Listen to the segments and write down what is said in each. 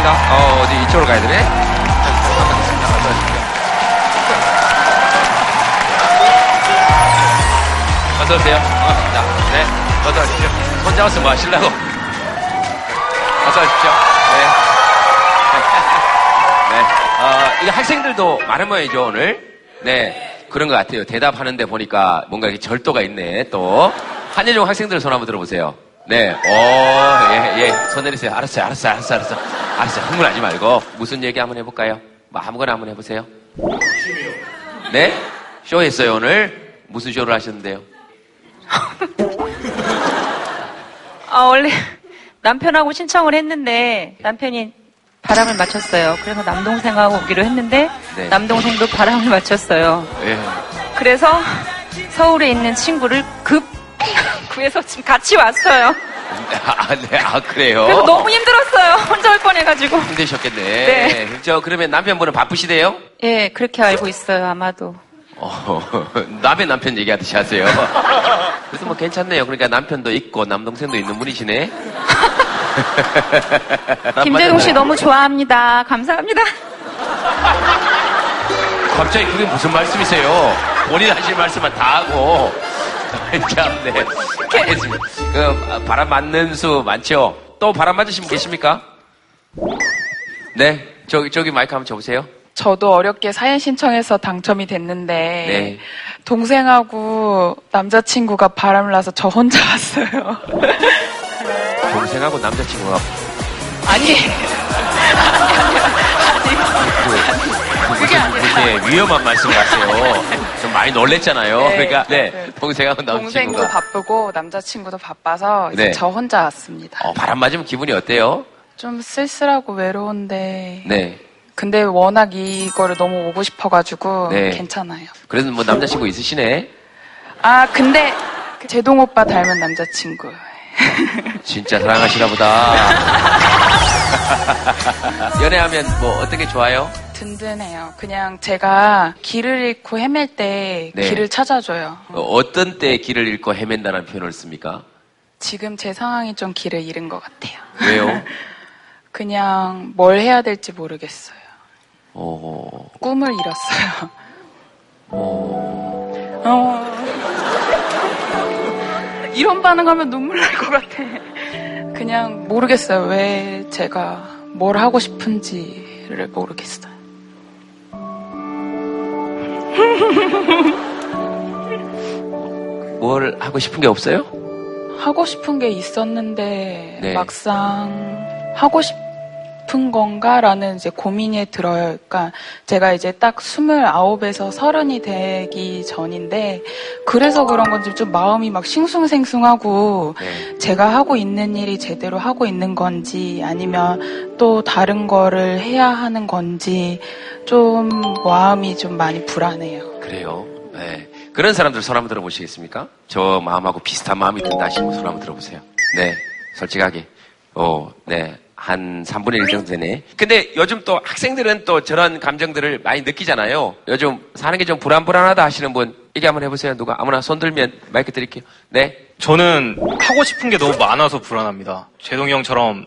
있습니다. 어디 이쪽으로 가야 되네. 어서 오세요. 반갑습니다. 네, 어서 오십시오. 혼자 와서 뭐 하시려고? 어서 오십시오. 네. 네. 이거 학생들도 많은 모양이죠, 오늘? 네, 그런 것 같아요. 대답하는데 보니까 뭔가 이렇게 절도가 있네, 또. 한예종 학생들 손 한번 들어보세요. 네, 손 내리세요. 알았어요. 흥분하지 말고. 무슨 얘기 한번 해볼까요? 뭐 아무거나 한번 해보세요. 네? 쇼 했어요, 오늘? 무슨 쇼를 하셨는데요? 원래 남편하고 신청을 했는데, 남편이 바람을 맞췄어요. 그래서 남동생하고 오기로 했는데, 네. 남동생도 바람을 맞췄어요. 예. 그래서 서울에 있는 친구를 급 구해서 지금 같이 왔어요. 그래요? 그래서 너무 힘들었어요. 혼자 올 뻔해가지고. 힘드셨겠네. 네. 그러면 남편분은 바쁘시대요? 예, 그렇게 알고 있어요, 아마도. 남의 남편 얘기하듯이 하세요. 그래서 뭐 괜찮네요. 그러니까 남편도 있고, 남동생도 있는 분이시네. 김제동 씨 너무 좋아합니다. 감사합니다. 갑자기 그게 무슨 말씀이세요? 본인 하실 말씀만 다 하고. 참, 네. 알겠습니다. 바람 맞는 수 많죠? 또 바람 맞으신 분 계십니까? 네. 저기 마이크 한번 줘보세요. 저도 어렵게 사연 신청해서 당첨이 됐는데, 네. 동생하고 남자친구가 바람을 나서 저 혼자 왔어요. 동생하고 남자친구가. 아니. 그게 아니라. 위험한 말씀을 하세요. 좀 많이 놀랬잖아요. 네, 그러니까, 네. 동생하고 남자친구가. 동생도 바쁘고, 남자친구도 바빠서, 이제 네. 저 혼자 왔습니다. 바람 맞으면 기분이 어때요? 좀 쓸쓸하고 외로운데. 네. 근데 워낙 이거를 너무 오고 싶어가지고, 네. 괜찮아요. 그래도 뭐 남자친구 있으시네? 근데, 제동 오빠 닮은 남자친구. 진짜 사랑하시나 보다. 연애하면 뭐 어떻게 좋아요? 든든해요. 그냥 제가 길을 잃고 헤맬 때 네. 길을 찾아줘요. 어떤 때 길을 잃고 헤맨다는 표현을 씁니까? 지금 제 상황이 좀 길을 잃은 것 같아요. 왜요? 그냥 뭘 해야 될지 모르겠어요. 꿈을 잃었어요. 이런 반응하면 눈물 날 것 같아. 그냥 모르겠어요. 왜 제가 뭘 하고 싶은지를 모르겠어요. 뭘 하고 싶은 게 없어요? 하고 싶은 게 있었는데 네. 막상 하고 싶은 건가라는 이제 고민에 들어요. 그러니까 제가 이제 딱 29에서 30이 되기 전인데 그래서 그런 건지 좀 마음이 막 싱숭생숭하고 네. 제가 하고 있는 일이 제대로 하고 있는 건지 아니면 또 다른 거를 해야 하는 건지 좀 마음이 좀 많이 불안해요. 그래요? 네. 그런 사람들 손 한번 들어보시겠습니까? 저 마음하고 비슷한 마음이 든다 하시면 손 한번 들어보세요. 네. 솔직하게. 네. 한 3분의 1 정도 되네. 근데 요즘 또 학생들은 또 저런 감정들을 많이 느끼잖아요. 요즘 사는 게 좀 불안불안하다 하시는 분 얘기 한번 해보세요. 누가 아무나 손 들면 마이크 드릴게요. 네. 저는 하고 싶은 게 너무 많아서 불안합니다. 제동이 형처럼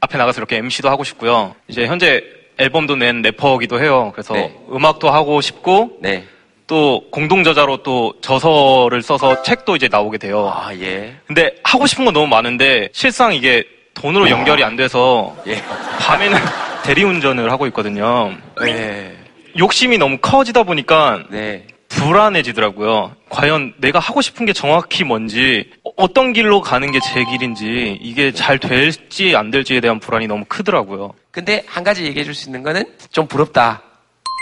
앞에 나가서 이렇게 MC도 하고 싶고요. 이제 현재 앨범도 낸 래퍼기도 해요. 그래서 네. 음악도 하고 싶고 네. 또 공동저자로 또 저서를 써서 책도 이제 나오게 돼요. 예. 근데 하고 싶은 건 너무 많은데 실상 이게 돈으로 연결이 안 돼서 예. 밤에는 대리운전을 하고 있거든요. 예. 욕심이 너무 커지다 보니까 네. 불안해지더라고요. 과연 내가 하고 싶은 게 정확히 뭔지 어떤 길로 가는 게 제 길인지 이게 잘 될지 안 될지에 대한 불안이 너무 크더라고요. 근데 한 가지 얘기해 줄 수 있는 거는 좀 부럽다.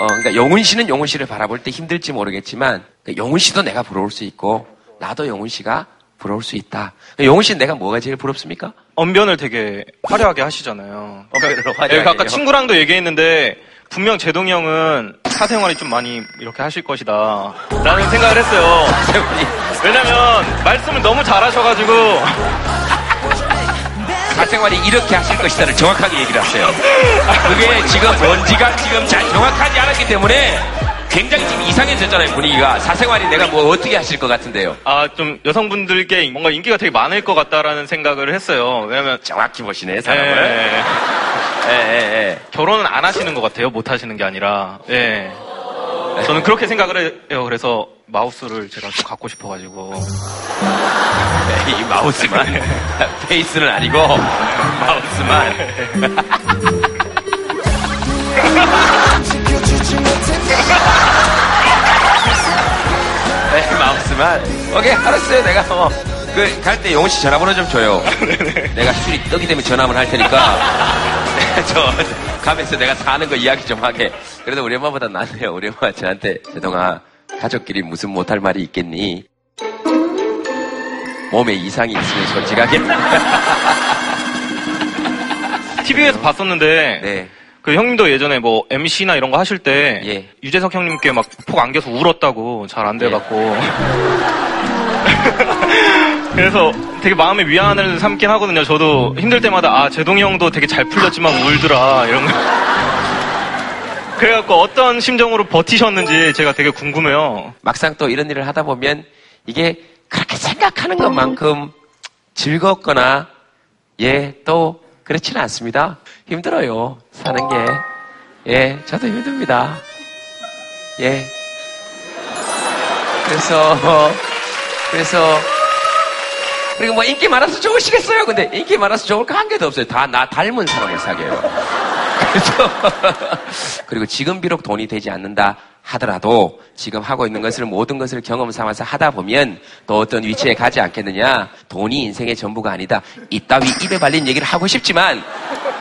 그러니까 영훈 씨는 영훈 씨를 바라볼 때 힘들지 모르겠지만 그러니까 영훈 씨도 내가 부러울 수 있고 나도 영훈 씨가 부러울 수 있다. 영훈 씨는 내가 뭐가 제일 부럽습니까? 언변을 되게 화려하게 하시잖아요. 화려하게 아까 친구랑도 얘기했는데 분명 제동이 형은 사생활이 좀 많이 이렇게 하실 것이다 라는 생각을 했어요. 왜냐면 말씀을 너무 잘하셔가지고 사생활이 이렇게 하실 것이다를 정확하게 얘기를 하세요. 그게 지금 뭔지가 지금 잘 정확하지 않았기 때문에 굉장히 지금 이상해졌잖아요, 분위기가. 사생활이 내가 뭐 어떻게 하실 것 같은데요? 좀 여성분들께 뭔가 인기가 되게 많을 것 같다라는 생각을 했어요. 왜냐면 정확히 보시네, 사람을. 예. 결혼은 안 하시는 것 같아요. 못 하시는 게 아니라. 예. 저는 그렇게 생각을 해요. 그래서 마우스를 제가 좀 갖고 싶어가지고. 이 마우스만. 페이스는 아니고, 마우스만. 네, 마우스만. 오케이, 알았어요. 내가 갈 때 용훈씨 전화번호 좀 줘요. 내가 술이 떡이 되면 전화 한번 할 테니까. 저 가면서 내가 사는 거 이야기 좀 하게. 그래도 우리 엄마보다 낫네요. 우리 엄마 저한테, 제동아, 가족끼리 무슨 못할 말이 있겠니? 몸에 이상이 있으면 솔직하게. TV에서 봤었는데. 네. 그 형님도 예전에 뭐 MC나 이런 거 하실 때 예. 유재석 형님께 막 폭 안겨서 울었다고 잘 안 돼갖고 예. 그래서 되게 마음의 위안을 삼긴 하거든요. 저도 힘들 때마다 아 제동이 형도 되게 잘 풀렸지만 울더라 이런 거. 그래갖고 어떤 심정으로 버티셨는지 제가 되게 궁금해요. 막상 또 이런 일을 하다 보면 이게 그렇게 생각하는 것만큼 즐겁거나 예 또 그렇지는 않습니다. 힘들어요. 사는 게. 예, 저도 힘듭니다. 예. 그래서, 그리고 뭐 인기 많아서 좋으시겠어요? 근데 인기 많아서 좋을 거 한 개도 없어요. 다 나 닮은 사람을 사귀어요. 그렇죠? 그리고 지금 비록 돈이 되지 않는다 하더라도 지금 하고 있는 것을 모든 것을 경험 삼아서 하다 보면 또 어떤 위치에 가지 않겠느냐. 돈이 인생의 전부가 아니다. 이따위 입에 발린 얘기를 하고 싶지만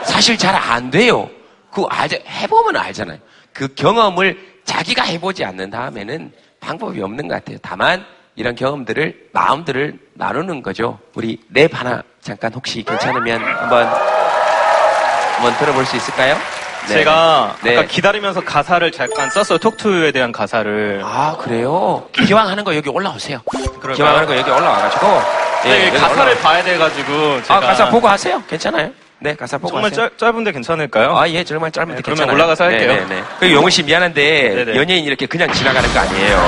사실 잘 안 돼요. 그거 해보면 알잖아요. 그 경험을 자기가 해보지 않는 다음에는 방법이 없는 것 같아요. 다만 이런 경험들을 마음들을 나누는 거죠. 우리 랩 하나 잠깐 혹시 괜찮으면 한번 들어볼 수 있을까요? 네. 제가 네. 아까 기다리면서 가사를 잠깐 썼어요. 톡투유에 대한 가사를. 아 그래요? 기왕하는 거 여기 올라오세요. 그럴까요? 기왕하는 거 여기 올라와가지고 네, 예, 가사를 봐야 돼가지고 제가. 아 가사 보고 하세요. 괜찮아요? 네, 가사 보고 정말 하세요. 짧은데 괜찮을까요? 아, 예, 정말 짧은데 네, 괜찮아요. 그러면 올라가서 할게요. 네네. 그리고 용훈 씨 미안한데 네네. 연예인 이렇게 그냥 지나가는 거 아니에요.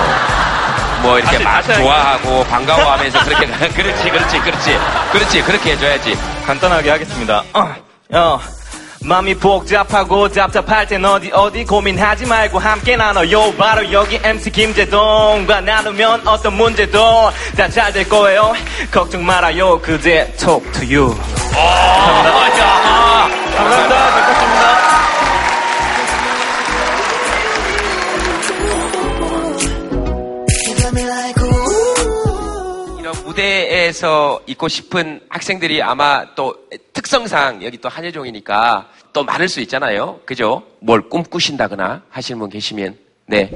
뭐 이렇게 막 좋아하고 반가워하면서 그렇게 그렇지 그렇게 해줘야지. 간단하게 하겠습니다. 마음이 복잡하고 답답할 땐 어디 고민하지 말고 함께 나눠요. 바로 여기 MC 김제동과 나누면 어떤 문제도 다 잘 될 거예요. 걱정 말아요. 그제 톡투유. 감사합니다. 감사합니다. 감사합니다. 무대에서 있고 싶은 학생들이 아마 또 특성상 여기 또 한예종이니까 또 많을 수 있잖아요. 그죠? 뭘 꿈꾸신다거나 하시는 분 계시면 네.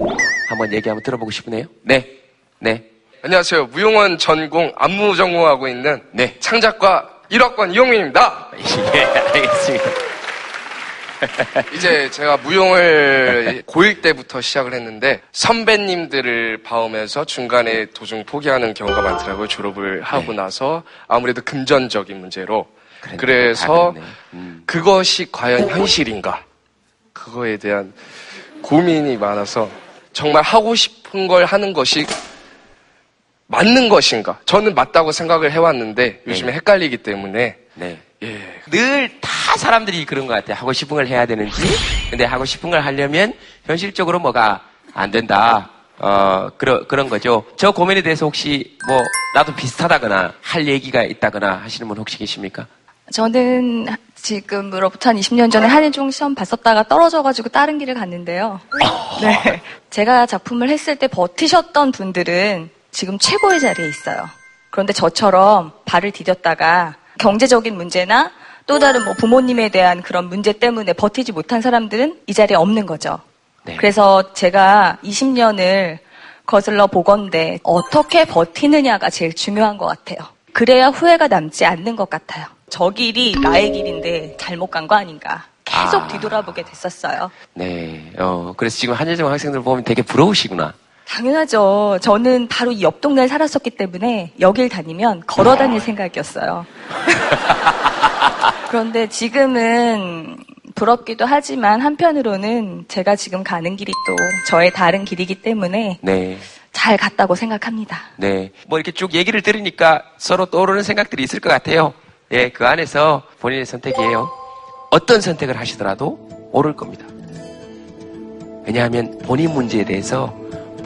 한번 얘기 한번 들어보고 싶으네요. 네. 네. 안녕하세요. 무용원 전공 안무 전공하고 있는 네. 창작과 1학번 이용민입니다. 예, 알겠습니다. 이제 제가 무용을 고1 때부터 시작을 했는데 선배님들을 봐오면서 중간에 도중 포기하는 경우가 많더라고요. 졸업을 하고 네. 나서 아무래도 금전적인 문제로 그래서 그것이 과연 현실인가 그거에 대한 고민이 많아서 정말 하고 싶은 걸 하는 것이 맞는 것인가 저는 맞다고 생각을 해왔는데 요즘에 헷갈리기 때문에 네. 예. 늘 다 사람들이 그런 것 같아요. 하고 싶은 걸 해야 되는지 근데 하고 싶은 걸 하려면 현실적으로 뭐가 안 된다 그런 거죠. 저 고민에 대해서 혹시 뭐 나도 비슷하다거나 할 얘기가 있다거나 하시는 분 혹시 계십니까? 저는 지금으로부터 한 20년 전에 한예종 시험 봤었다가 떨어져가지고 다른 길을 갔는데요. 네, 제가 작품을 했을 때 버티셨던 분들은 지금 최고의 자리에 있어요. 그런데 저처럼 발을 디뎠다가 경제적인 문제나 또 다른 뭐 부모님에 대한 그런 문제 때문에 버티지 못한 사람들은 이 자리에 없는 거죠. 네. 그래서 제가 20년을 거슬러 보건대 어떻게 버티느냐가 제일 중요한 것 같아요. 그래야 후회가 남지 않는 것 같아요. 저 길이 나의 길인데 잘못 간 거 아닌가. 계속 뒤돌아보게 됐었어요. 네. 그래서 지금 한예종 학생들 보면 되게 부러우시구나. 당연하죠. 저는 바로 이 옆 동네에 살았었기 때문에 여길 다니면 걸어 다닐 생각이었어요. 그런데 지금은 부럽기도 하지만 한편으로는 제가 지금 가는 길이 또 저의 다른 길이기 때문에 네. 잘 갔다고 생각합니다. 네. 뭐 이렇게 쭉 얘기를 들으니까 서로 떠오르는 생각들이 있을 것 같아요. 예, 그 안에서 본인의 선택이에요. 어떤 선택을 하시더라도 옳을 겁니다. 왜냐하면 본인 문제에 대해서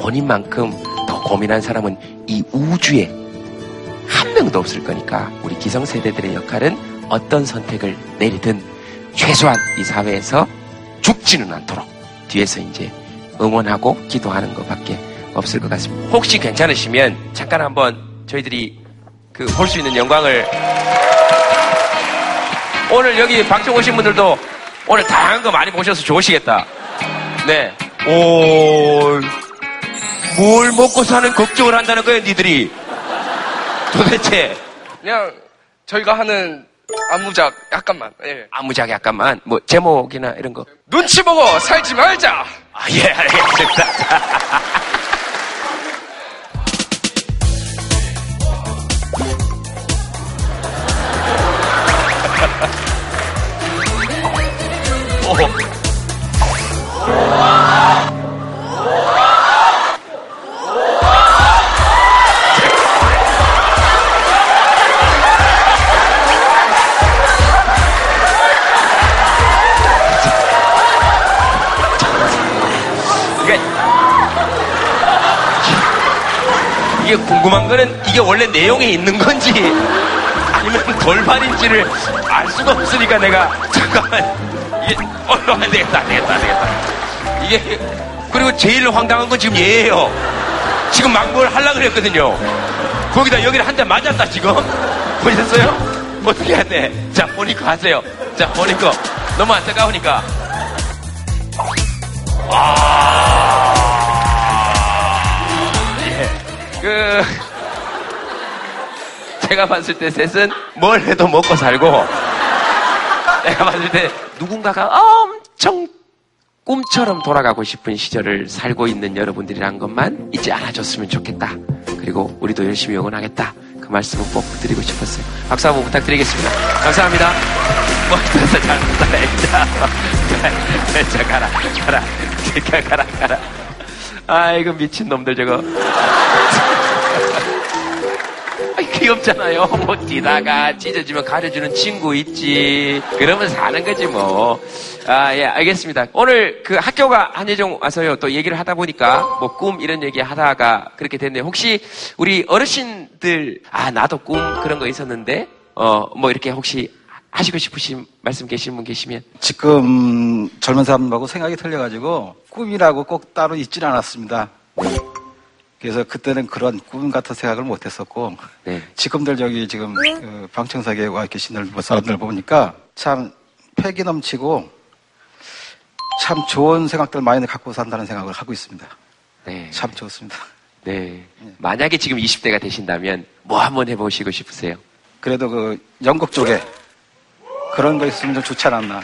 본인만큼 더 고민한 사람은 이 우주에 한 명도 없을 거니까 우리 기성세대들의 역할은 어떤 선택을 내리든 최소한 이 사회에서 죽지는 않도록 뒤에서 이제 응원하고 기도하는 것밖에 없을 것 같습니다. 혹시 괜찮으시면 잠깐 한번 저희들이 그 볼 수 있는 영광을, 오늘 여기 방청 오신 분들도 오늘 다양한 거 많이 보셔서 좋으시겠다. 네. 오, 뭘 먹고 사는 걱정을 한다는 거야, 니들이. 도대체. 그냥 저희가 하는 안무작 약간만. 예. 안무작 약간만. 뭐 제목이나 이런 거. 눈치 보고 살지 말자. 아, 예, 알겠습니다. 이게 궁금한 거는 이게 원래 내용에 있는 건지 아니면 돌발인지를 알 수가 없으니까 내가 잠깐만 이게 안 되겠다. 이게 그리고 제일 황당한 건 지금 얘예요. 지금 막 뭘 하려고 그랬거든요. 거기다 여기를 한 대 맞았다 지금. 보셨어요? 어떻게 해야 돼? 자, 보니까 하세요. 자, 보니까 너무 안타까우니까. 제가 봤을 때 셋은 뭘 해도 먹고 살고, 내가 봤을 때 누군가가 엄청 꿈처럼 돌아가고 싶은 시절을 살고 있는 여러분들이란 것만 잊지 않아줬으면 좋겠다. 그리고 우리도 열심히 응원하겠다. 그 말씀을 꼭 드리고 싶었어요. 박수 한번 부탁드리겠습니다. 감사합니다. 멋져서 잘 못하겠다. 자, 가라. 아이고, 미친놈들 저거. 귀엽잖아요. 뛰다가 찢어지면 가려주는 친구 있지. 그러면 사는 거지 뭐. 아, 예, 알겠습니다. 오늘 그 학교가 한예종 와서요. 또 얘기를 하다 보니까 뭐 꿈 이런 얘기 하다가 그렇게 됐네요. 혹시 우리 어르신들, 아, 나도 꿈 그런 거 있었는데, 뭐 이렇게 혹시 하시고 싶으신 말씀 계신 분 계시면. 지금 젊은 사람하고 생각이 틀려가지고 꿈이라고 꼭 따로 있진 않았습니다. 그래서 그때는 그런 꿈 같은 생각을 못 했었고, 네. 지금들 저기 지금 그 방청석에 와 계신 사람들 보니까 참 패기 넘치고 참 좋은 생각들 많이 갖고 산다는 생각을 하고 있습니다. 네. 참 좋습니다. 네. 네. 만약에 지금 20대가 되신다면 뭐 한번 해보시고 싶으세요? 그래도 그 연극 쪽에 그런 거 있으면 좀 좋지 않았나.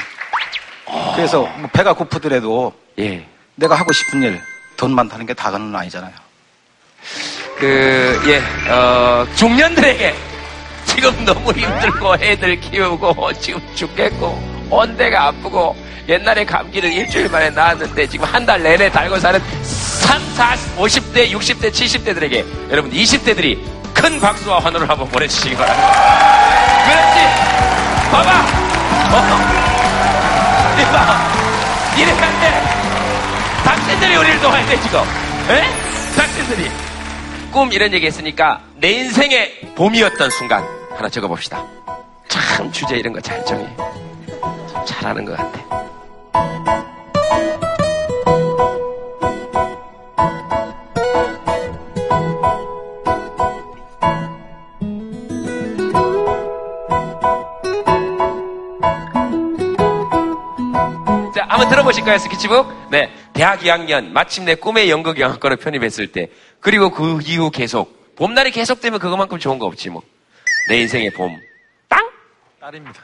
그래서 뭐 배가 고프더라도, 예. 내가 하고 싶은 일, 돈만 다는 게 다가는 아니잖아요. 중년들에게 지금 너무 힘들고 애들 키우고 지금 죽겠고 온데가 아프고 옛날에 감기를 일주일 만에 나았는데 지금 한 달 내내 달고 사는 30, 50대, 60대, 70대들에게 여러분 20대들이 큰 박수와 환호를 한번 보내주시기 바랍니다. 그렇지, 봐봐. 이래야 돼. 당신들이 우리를 도와야 돼 지금. 에? 당신들이 꿈 이런 얘기 했으니까 내 인생의 봄이었던 순간 하나 적어봅시다. 참 주제 이런 거 잘 정해. 잘하는 것 같아. 자, 한번 들어보실까요, 스케치북? 네. 대학 2학년 마침내 꿈의 연극 영화과로 편입했을 때, 그리고 그 이후 계속 봄날이 계속되면 그것만큼 좋은 거 없지 뭐. 내 인생의 봄. 땅? 딸입니다.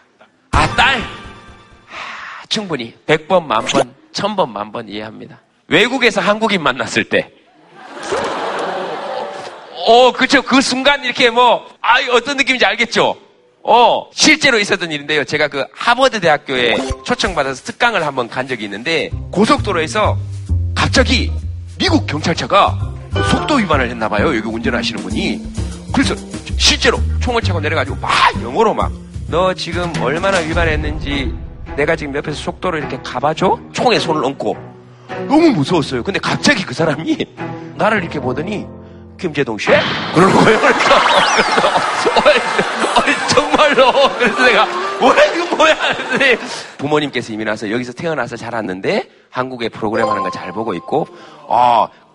아, 딸. 하, 충분히 100번, 1000번, 1000번, 10,000번 이해합니다. 외국에서 한국인 만났을 때. 그쵸. 그 순간 이렇게 뭐, 어떤 느낌인지 알겠죠? 실제로 있었던 일인데요. 제가 그 하버드 대학교에 초청받아서 특강을 한번 간 적이 있는데, 고속도로에서 갑자기 미국 경찰차가 속도 위반을 했나봐요. 여기 운전하시는 분이. 그래서 실제로 총을 차고 내려가지고 막 영어로 막, 너 지금 얼마나 위반했는지 내가 지금 옆에서 속도를 이렇게 가봐줘? 총에 손을 얹고 너무 무서웠어요. 근데 갑자기 그 사람이 나를 이렇게 보더니 김제동 씨? 그러는 거예요. 그래서 정말로. 그래서 내가 왜 이거 뭐야. 부모님께서 이미 나서 여기서 태어나서 자랐는데 한국의 프로그램 하는 거 잘 보고 있고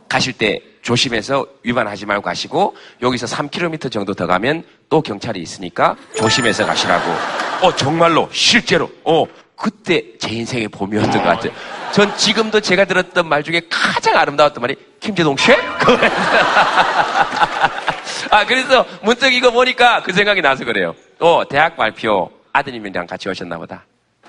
가실 때 조심해서 위반하지 말고 가시고 여기서 3km 정도 더 가면 또 경찰이 있으니까 조심해서 가시라고. 정말로 실제로 그때 제 인생의 봄이었던 것 같아요. 전 지금도 제가 들었던 말 중에 가장 아름다웠던 말이 김제동 쉐? 그래서 문득 이거 보니까 그 생각이 나서 그래요. 대학 발표 아드님이랑 같이 오셨나 보다.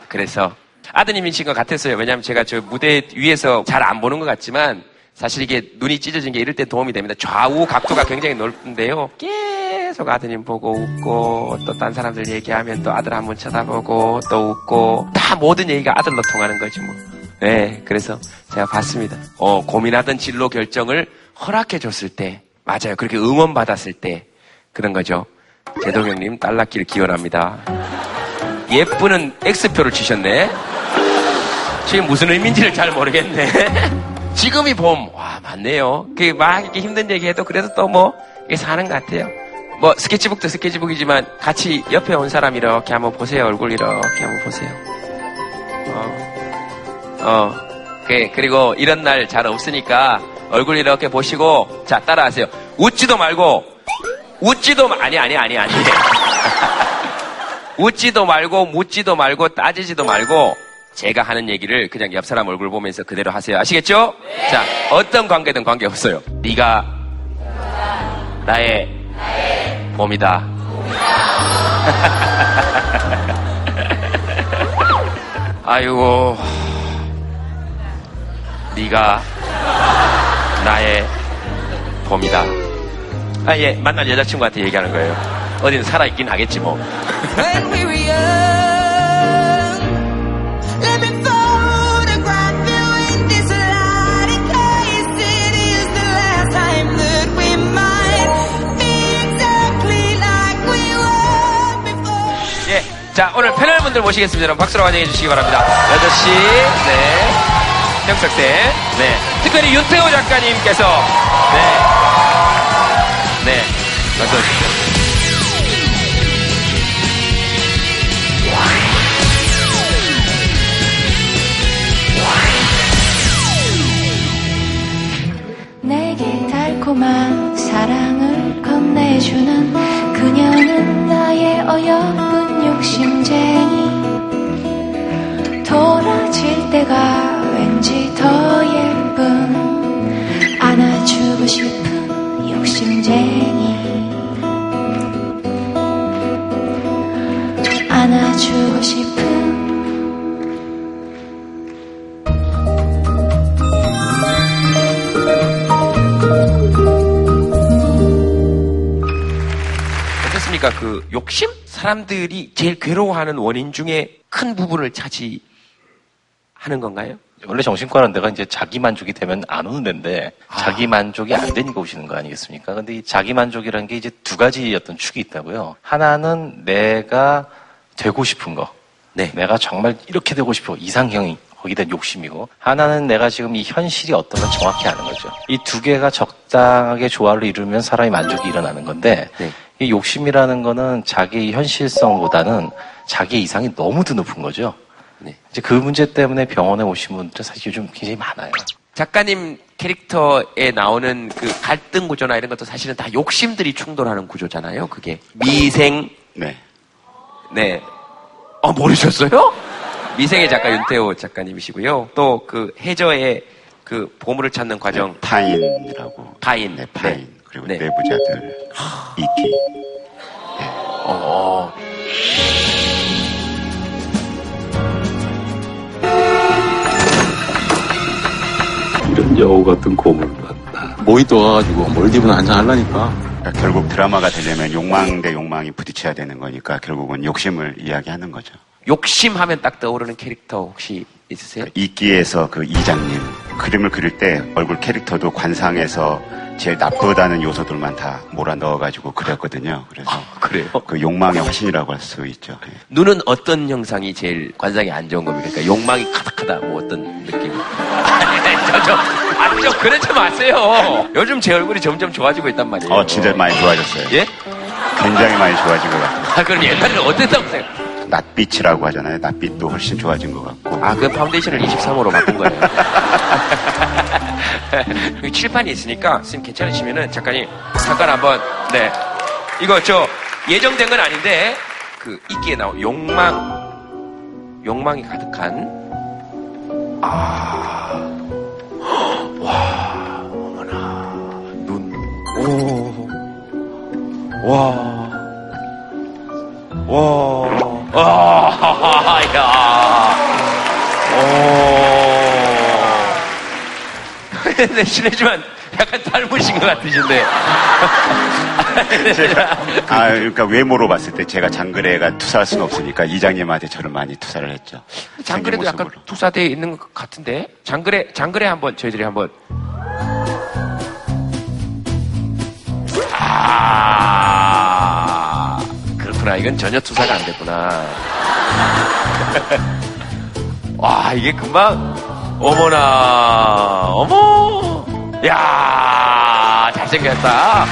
그래서 아드님이신 것 같았어요. 왜냐하면 제가 저 무대 위에서 잘 안 보는 것 같지만 사실 이게 눈이 찢어진 게 이럴 때 도움이 됩니다. 좌우 각도가 굉장히 넓은데요. 계속 아드님 보고 웃고 또 딴 사람들 얘기하면 또 아들 한번 쳐다보고 또 웃고 다 모든 얘기가 아들로 통하는 거지 뭐. 네, 그래서 제가 봤습니다. 고민하던 진로 결정을 허락해줬을 때 맞아요. 그렇게 응원받았을 때 그런 거죠. 제동 형님 딸 낳기를 기원합니다. 예쁘는 X표를 치셨네. 지금 무슨 의미인지를 잘 모르겠네. 지금이 봄. 와, 맞네요. 그게 막 이렇게 힘든 얘기해도 그래도 또 뭐, 이게 사는 것 같아요. 뭐, 스케치북도 스케치북이지만 같이 옆에 온 사람 이렇게 한번 보세요. 얼굴 이렇게 한번 보세요. 그리고 이런 날 잘 없으니까 얼굴 이렇게 보시고, 자, 따라하세요. 웃지도 말고, 아니. 웃지도 말고, 묻지도 말고, 따지지도 말고, 제가 하는 얘기를 그냥 옆 사람 얼굴 보면서 그대로 하세요. 아시겠죠? 네. 자, 어떤 관계든 관계없어요. 네가 나의 몸이다. 아이고, 네가 나의 봄이다. 만난 여자친구한테 얘기하는 거예요. 어디는 살아있긴 하겠지 뭐. 자, 오늘 패널분들 모시겠습니다. 여러분 박수로 환영해 주시기 바랍니다. 여저씨, 네, 형석쌤, 네, 특별히 윤태호 작가님께서, 네, 박수 해주세요. 내게 달콤한 사랑을 건네주는 그녀는 나의 어여쁜 욕심쟁이. 돌아질 때가 왠지 더 예쁜 안아주고 싶은 욕심쟁이. 안아주고 싶은. 어떻습니까? 그 욕심? 사람들이 제일 괴로워하는 원인 중에 큰 부분을 차지하는 건가요? 원래 정신과는 데가 이제 자기 만족이 되면 안 오는 데인데 자기 만족이 안 되니까 오시는 거 아니겠습니까? 근데 이 자기 만족이라는 게 이제 두 가지 어떤 축이 있다고요. 하나는 내가 되고 싶은 거. 네. 내가 정말 이렇게 되고 싶어. 이상형이. 거기에 대한 욕심이고, 하나는 내가 지금 이 현실이 어떤 건 정확히 아는 거죠. 이 두 개가 적당하게 조화를 이루면 사람이 만족이 일어나는 건데, 네. 이 욕심이라는 거는 자기의 현실성보다는 자기의 이상이 너무 드높은 거죠. 네. 이제 그 문제 때문에 병원에 오신 분들 사실 요즘 굉장히 많아요. 작가님 캐릭터에 나오는 그 갈등 구조나 이런 것도 사실은 다 욕심들이 충돌하는 구조잖아요. 그게 미생. 네. 모르셨어요? 미생의 작가 윤태호 작가님이시고요. 또 그 해저의 그 보물을 찾는 과정. 네, 파인이라고. 파인. 네, 파인. 네. 그리고 네. 내부자들. 이끼. 네. 이런 여우 같은 고물 같다. 모히또 와가지고 몰디브는 한잔 하려니까. 그러니까 결국 드라마가 되려면 욕망 대 욕망이 부딪혀야 되는 거니까 결국은 욕심을 이야기하는 거죠. 욕심하면 딱 떠오르는 캐릭터 혹시 있으세요? 이끼에서 그 이장님. 그림을 그릴 때 얼굴 캐릭터도 관상에서 제일 나쁘다는 요소들만 다 몰아넣어가지고 그렸거든요. 그래서 그래요? 그 욕망의 화신이라고 할 수 있죠. 예. 눈은 어떤 형상이 제일 관상이 안 좋은 겁니까? 그러니까 욕망이 카닥카닥 뭐 어떤 느낌? 저 그러지 마세요. 요즘 제 얼굴이 점점 좋아지고 있단 말이에요. 진짜 많이 좋아졌어요. 예? 굉장히 많이 좋아진 것 같아요. 그럼 옛날에는 어땠다고 생각해요? 낯빛이라고 하잖아요. 낯빛도 훨씬 좋아진 것 같고. 그 파운데이션을 23호로 바꾼 거예요. 여기 칠판이 있으니까, 선생님 괜찮으시면은 작가님, 잠깐 한번, 네. 이거 저, 예정된 건 아닌데, 그, 이끼에 나온 욕망이 가득한, 와, 어머나, 눈, 오, 와, 야, 오. 근데 실례지만 약간 닮으신 것 같으신데. 제가, 그러니까 외모로 봤을 때 제가 장그래가 투사할 수는 없으니까 이장님한테 저를 많이 투사를 했죠. 장그래도 약간 투사되어 있는 것 같은데? 장그래 한번, 저희들이 한번. 그렇구나. 이건 전혀 투사가 안 됐구나. 와, 이게 금방, 어머나, 어머! 야, 잘생겼다.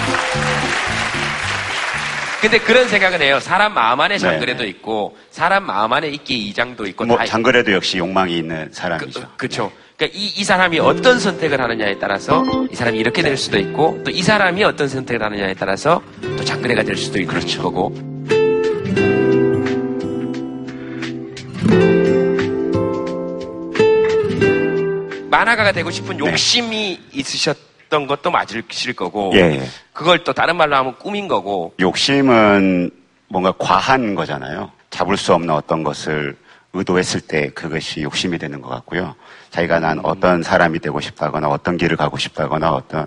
근데 그런 생각은 해요. 사람 마음 안에 장그래도 네. 있고, 사람 마음 안에 이끼 이장도 있고. 뭐, 장그래도 역시 욕망이 있는 사람이죠. 그쵸. 그러니까 이 사람이 어떤 선택을 하느냐에 따라서 이 사람이 이렇게 될 수도 있고, 또 이 사람이 어떤 선택을 하느냐에 따라서 또 장그래가 될 수도 있고, 그렇죠. 거고. 만화가가 되고 싶은 욕심이 있으셨던 것도 맞으실 거고, 예. 그걸 또 다른 말로 하면 꿈인 거고. 욕심은 뭔가 과한 거잖아요. 잡을 수 없는 어떤 것을 의도했을 때 그것이 욕심이 되는 것 같고요. 자기가 난 어떤 사람이 되고 싶다거나 어떤 길을 가고 싶다거나 어떤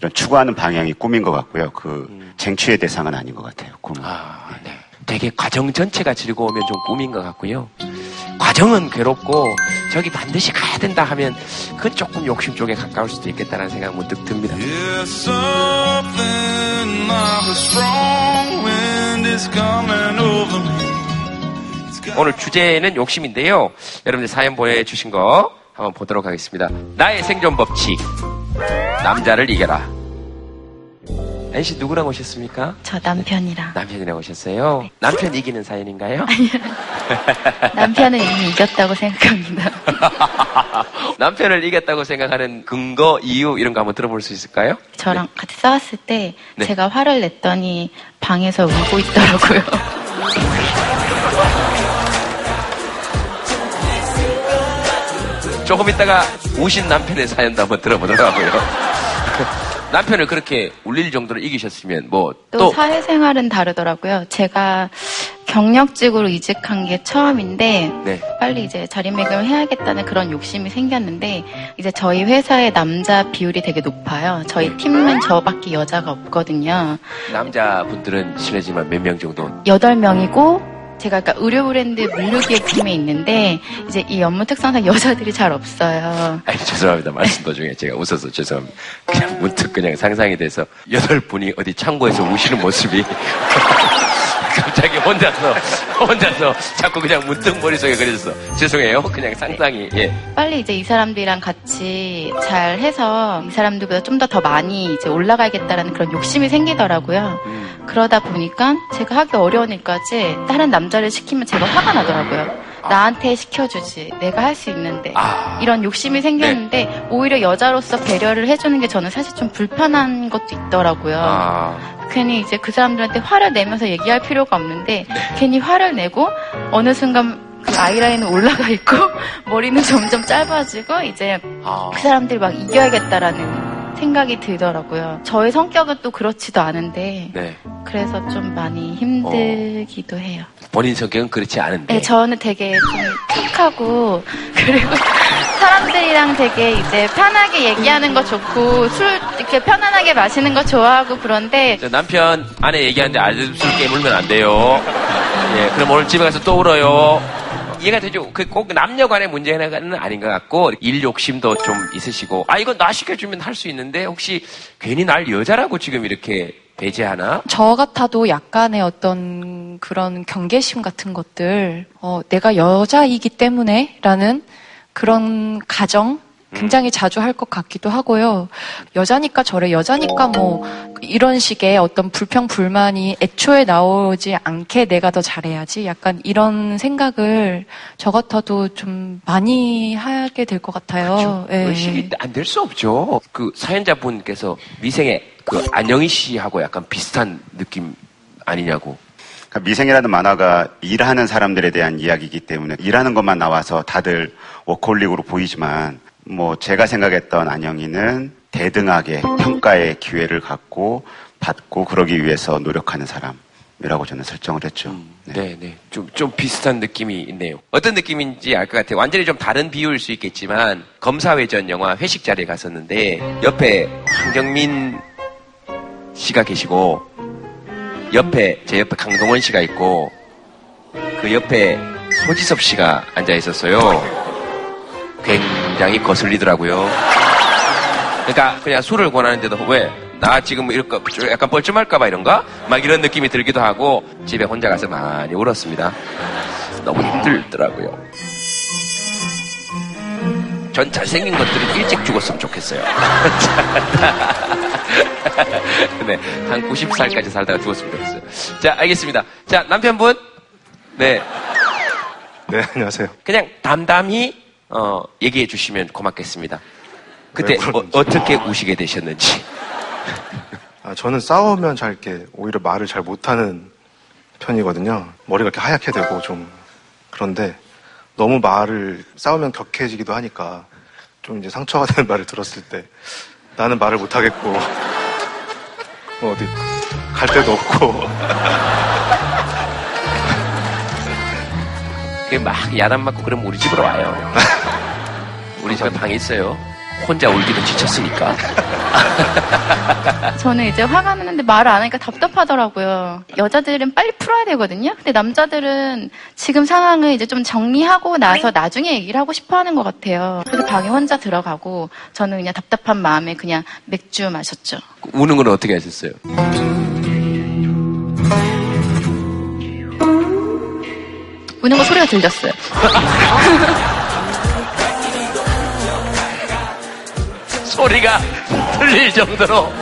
이런 추구하는 방향이 꿈인 것 같고요. 그 쟁취의 대상은 아닌 것 같아요. 꿈은. 네. 되게 과정 전체가 즐거우면 좀 꿈인 것 같고요. 과정은 괴롭고 저기 반드시 가야 된다 하면 그건 조금 욕심 쪽에 가까울 수도 있겠다는 생각 문득 듭니다. 오늘 주제는 욕심인데요. 여러분들 사연 보내주신 거 한번 보도록 하겠습니다. 나의 생존 법칙. 남자를 이겨라. 아저씨 누구랑 오셨습니까? 저 남편이랑. 남편이랑 오셨어요? 네. 남편 이기는 사연인가요? 아니요. 남편은 이미 이겼다고 생각합니다. 남편을 이겼다고 생각하는 근거, 이유 이런 거 한번 들어볼 수 있을까요? 저랑 네. 같이 싸웠을 때 네. 제가 화를 냈더니 방에서 울고 있더라고요. 조금 있다가 우신 남편의 사연도 한번 들어보도록 하고요. 남편을 그렇게 울릴 정도로 이기셨으면 뭐 또 사회생활은 다르더라고요. 제가 경력직으로 이직한 게 처음인데 네. 빨리 이제 자리매김을 해야겠다는 그런 욕심이 생겼는데 이제 저희 회사의 남자 비율이 되게 높아요. 저희 팀은 저밖에 여자가 없거든요. 남자분들은 실례지만 몇 명 정도? 8명이고 제가 아까 의류 브랜드 물류기획 팀에 있는데 이제 이 업무 특성상 여자들이 잘 없어요. 아니 죄송합니다. 말씀 도중에 제가 웃어서 죄송합니다. 그냥 문득 그냥 상상이 돼서 8분이 어디 창고에서 우시는 모습이 갑자기 혼자서 자꾸 그냥 문득 머릿속에 그려졌어. 죄송해요. 그냥 상상이. 예. 빨리 이제 이 사람들이랑 같이 잘 해서 이 사람들보다 좀 더 많이 이제 올라가야겠다라는 그런 욕심이 생기더라고요. 그러다 보니까 제가 하기 어려운 일까지 다른 남자를 시키면 제가 화가 나더라고요. 나한테 시켜주지. 내가 할 수 있는데. 이런 욕심이 생겼는데 네. 오히려 여자로서 배려를 해주는 게 저는 사실 좀 불편한 것도 있더라고요. 괜히 이제 그 사람들한테 화를 내면서 얘기할 필요가 없는데 네. 괜히 화를 내고 어느 순간 그 아이라인은 올라가 있고 머리는 점점 짧아지고 이제 그 사람들이 막 이겨야겠다라는 생각이 들더라고요. 저의 성격은 또 그렇지도 않은데 네. 그래서 좀 많이 힘들기도 해요. 본인 성격은 그렇지 않은데? 네, 저는 되게 좀 착하고 그리고 사람들이랑 되게 이제 편하게 얘기하는 거 좋고 술 이렇게 편안하게 마시는 거 좋아하고 그런데 남편 아내 얘기하는데 아들 술 깨물면 안 돼요. 예, 그럼 오늘 집에 가서 또 울어요. 이해가 되죠? 그 꼭 남녀 간의 문제는 아닌 것 같고, 일 욕심도 좀 있으시고, 아, 이건 나 시켜주면 할 수 있는데, 혹시 괜히 날 여자라고 지금 이렇게 배제하나? 저 같아도 약간의 어떤 그런 경계심 같은 것들, 내가 여자이기 때문에 라는 그런 가정? 굉장히 자주 할 것 같기도 하고요. 여자니까 저래, 여자니까 뭐 이런 식의 어떤 불평, 불만이 애초에 나오지 않게 내가 더 잘해야지 약간 이런 생각을 저 같아도 좀 많이 하게 될 것 같아요. 그렇죠. 예. 의식이 안 될 수 없죠. 그 사연자분께서 미생의 그 안영희 씨하고 약간 비슷한 느낌 아니냐고. 그러니까 미생이라는 만화가 일하는 사람들에 대한 이야기이기 때문에 일하는 것만 나와서 다들 워커홀릭으로 보이지만, 뭐 제가 생각했던 안영희는 대등하게 평가의 기회를 갖고 받고 그러기 위해서 노력하는 사람이라고 저는 설정을 했죠. 네, 네, 좀 비슷한 느낌이 있네요. 어떤 느낌인지 알 것 같아요. 완전히 좀 다른 비유일 수 있겠지만 검사회전 영화 회식 자리에 갔었는데 옆에 한경민 씨가 계시고 제 옆에 강동원 씨가 있고 그 옆에 소지섭 씨가 앉아 있었어요. 굉장히 거슬리더라고요. 그러니까 그냥 술을 권하는데도 왜? 나 지금 이럴까? 약간 뻘쭘할까봐 이런가? 막 이런 느낌이 들기도 하고 집에 혼자 가서 많이 울었습니다. 너무 힘들더라고요. 전 잘생긴 것들은 일찍 죽었으면 좋겠어요. 네, 한 90살까지 살다가 죽었으면 좋겠어요. 자, 알겠습니다. 자, 남편분. 네. 네, 안녕하세요. 그냥 담담히 얘기해 주시면 고맙겠습니다. 그때 어떻게 우시게 되셨는지. 아, 저는 싸우면 잘 이렇게 오히려 말을 잘 못하는 편이거든요. 머리가 이렇게 하얗게 되고 좀 그런데 너무 말을 싸우면 격해지기도 하니까 좀 이제 상처가 되는 말을 들었을 때 나는 말을 못하겠고 뭐 어디 갈 데도 없고. 막 야단 맞고 그러면 우리 집으로 와요. 우리 집에 방이 있어요. 혼자 울기도 지쳤으니까. 저는 이제 화가 나는데 말을 안 하니까 답답하더라고요. 여자들은 빨리 풀어야 되거든요. 근데 남자들은 지금 상황을 이제 좀 정리하고 나서 나중에 얘기를 하고 싶어 하는 것 같아요. 그래서 방에 혼자 들어가고 저는 그냥 답답한 마음에 그냥 맥주 마셨죠. 우는 건 어떻게 하셨어요? 우는 거 소리가 들렸어요. 소리가 들릴 정도로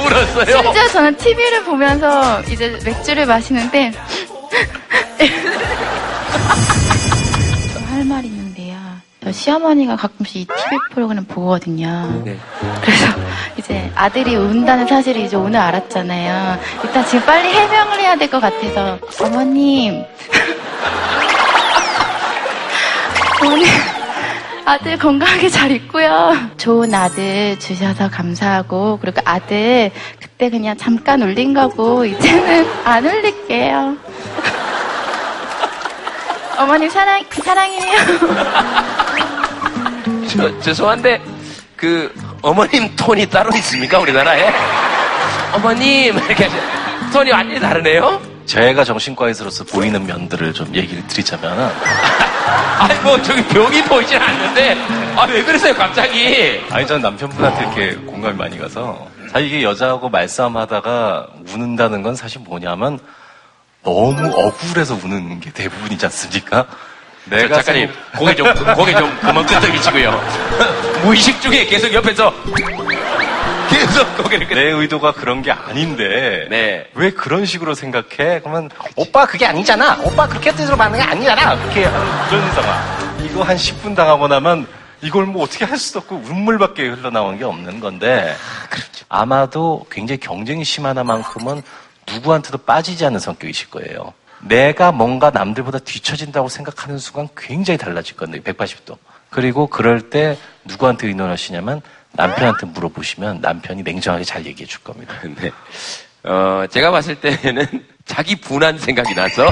울었어요. 심지어 저는 TV를 보면서 이제 맥주를 마시는데 할 말 있는데요. 저 시어머니가 가끔씩 이 TV 프로그램 보거든요. 네. 그래서 이제 아들이 운다는 사실을 이제 오늘 알았잖아요. 일단 지금 빨리 해명을 해야 될 것 같아서 어머님. 오늘 아들 건강하게 잘 있고요. 좋은 아들 주셔서 감사하고, 그리고 아들 그때 그냥 잠깐 울린 거고 이제는 안 울릴게요. 어머님 사랑해요. 죄송한데 그 어머님 톤이 따로 있습니까 우리나라에? 어머님 이렇게 톤이 완전히 다르네요. 제가 정신과에서로서 보이는 면들을 좀 얘기를 드리자면 아니 뭐 저기 병이 보이진 않는데 아 왜 그러세요 갑자기? 아니 저는 남편분한테 이렇게 공감이 많이 가서 사실 이게 여자하고 말싸움하다가 우는다는 건 사실 뭐냐면 너무 억울해서 우는 게 대부분이지 않습니까? 내가 작가님 고개 좀 그만 끄덕이시고요. 무의식 중에 계속 옆에서 내 의도가 그런 게 아닌데 네. 왜 그런 식으로 생각해? 그러면 오빠 그게 아니잖아. 오빠 그렇게 뜻으로 받는 게 아니잖아. 그렇게 그런 상황. 이거 한 10분 당하고 나면 이걸 뭐 어떻게 할 수도 없고 눈물밖에 흘러나오는 게 없는 건데 그렇죠. 아마도 굉장히 경쟁이 심하나만큼은 누구한테도 빠지지 않는 성격이실 거예요. 내가 뭔가 남들보다 뒤처진다고 생각하는 순간 굉장히 달라질 건데 180도. 그리고 그럴 때 누구한테 의논하시냐면 남편한테 물어보시면 남편이 냉정하게 잘 얘기해 줄 겁니다. 근데 네. 제가 봤을 때는 자기 분한 생각이 나서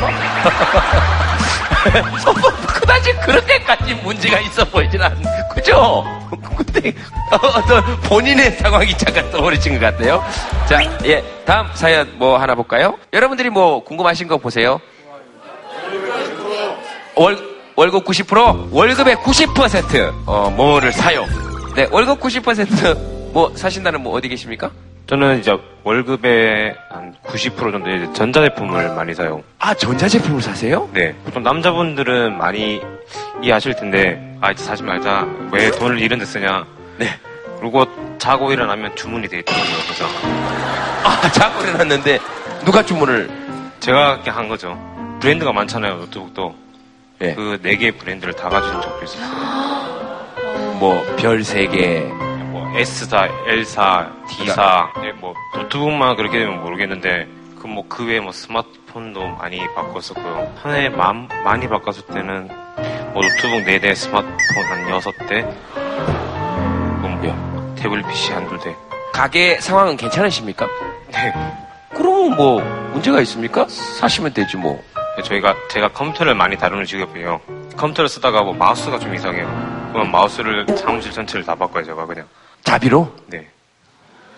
그다지 그렇게까지 문제가 있어 보이진 않. 그죠? 근데 어떤 본인의 상황이 잠깐 떠오르신 것 같아요. 자, 예, 다음 사연 뭐 하나 볼까요? 여러분들이 뭐 궁금하신 거 보세요. 월급 90%, 월급의 90% 뭐를 사요. 네, 월급 90% 뭐 사신다는 뭐 어디 계십니까? 저는 이제 월급의 한 90% 정도 이제 전자제품을 많이 사요. 아, 전자제품을 사세요? 네. 보통 남자분들은 많이 이해하실 텐데, 아, 이제 사지 말자. 왜 돈을 이런 데 쓰냐. 네. 그리고 자고 일어나면 주문이 돼 있더라고요. 그래서. 아, 자고 일어났는데 누가 주문을? 제가 한 거죠. 브랜드가 많잖아요, 노트북도. 네. 그 4개의 브랜드를 다 가진 적도 있었어요. 뭐, 별 3개. S사, L사, D사, 네, 뭐 노트북만 그렇게 되면 모르겠는데 그 외에 뭐 스마트폰도 많이 바꿨었고요. 한 해에 많이 바꿨을 때는 뭐 노트북 4대, 스마트폰 한 6대, 뭐 태블릿 PC 한 2대. 가게 상황은 괜찮으십니까? 네. 그럼 뭐 문제가 있습니까? 사시면 되지 뭐. 제가 컴퓨터를 많이 다루는 직업이에요. 컴퓨터를 쓰다가 뭐 마우스가 좀 이상해요. 그럼 마우스를 사무실 전체를 다 바꿔요, 제가 그냥. 자비로? 네.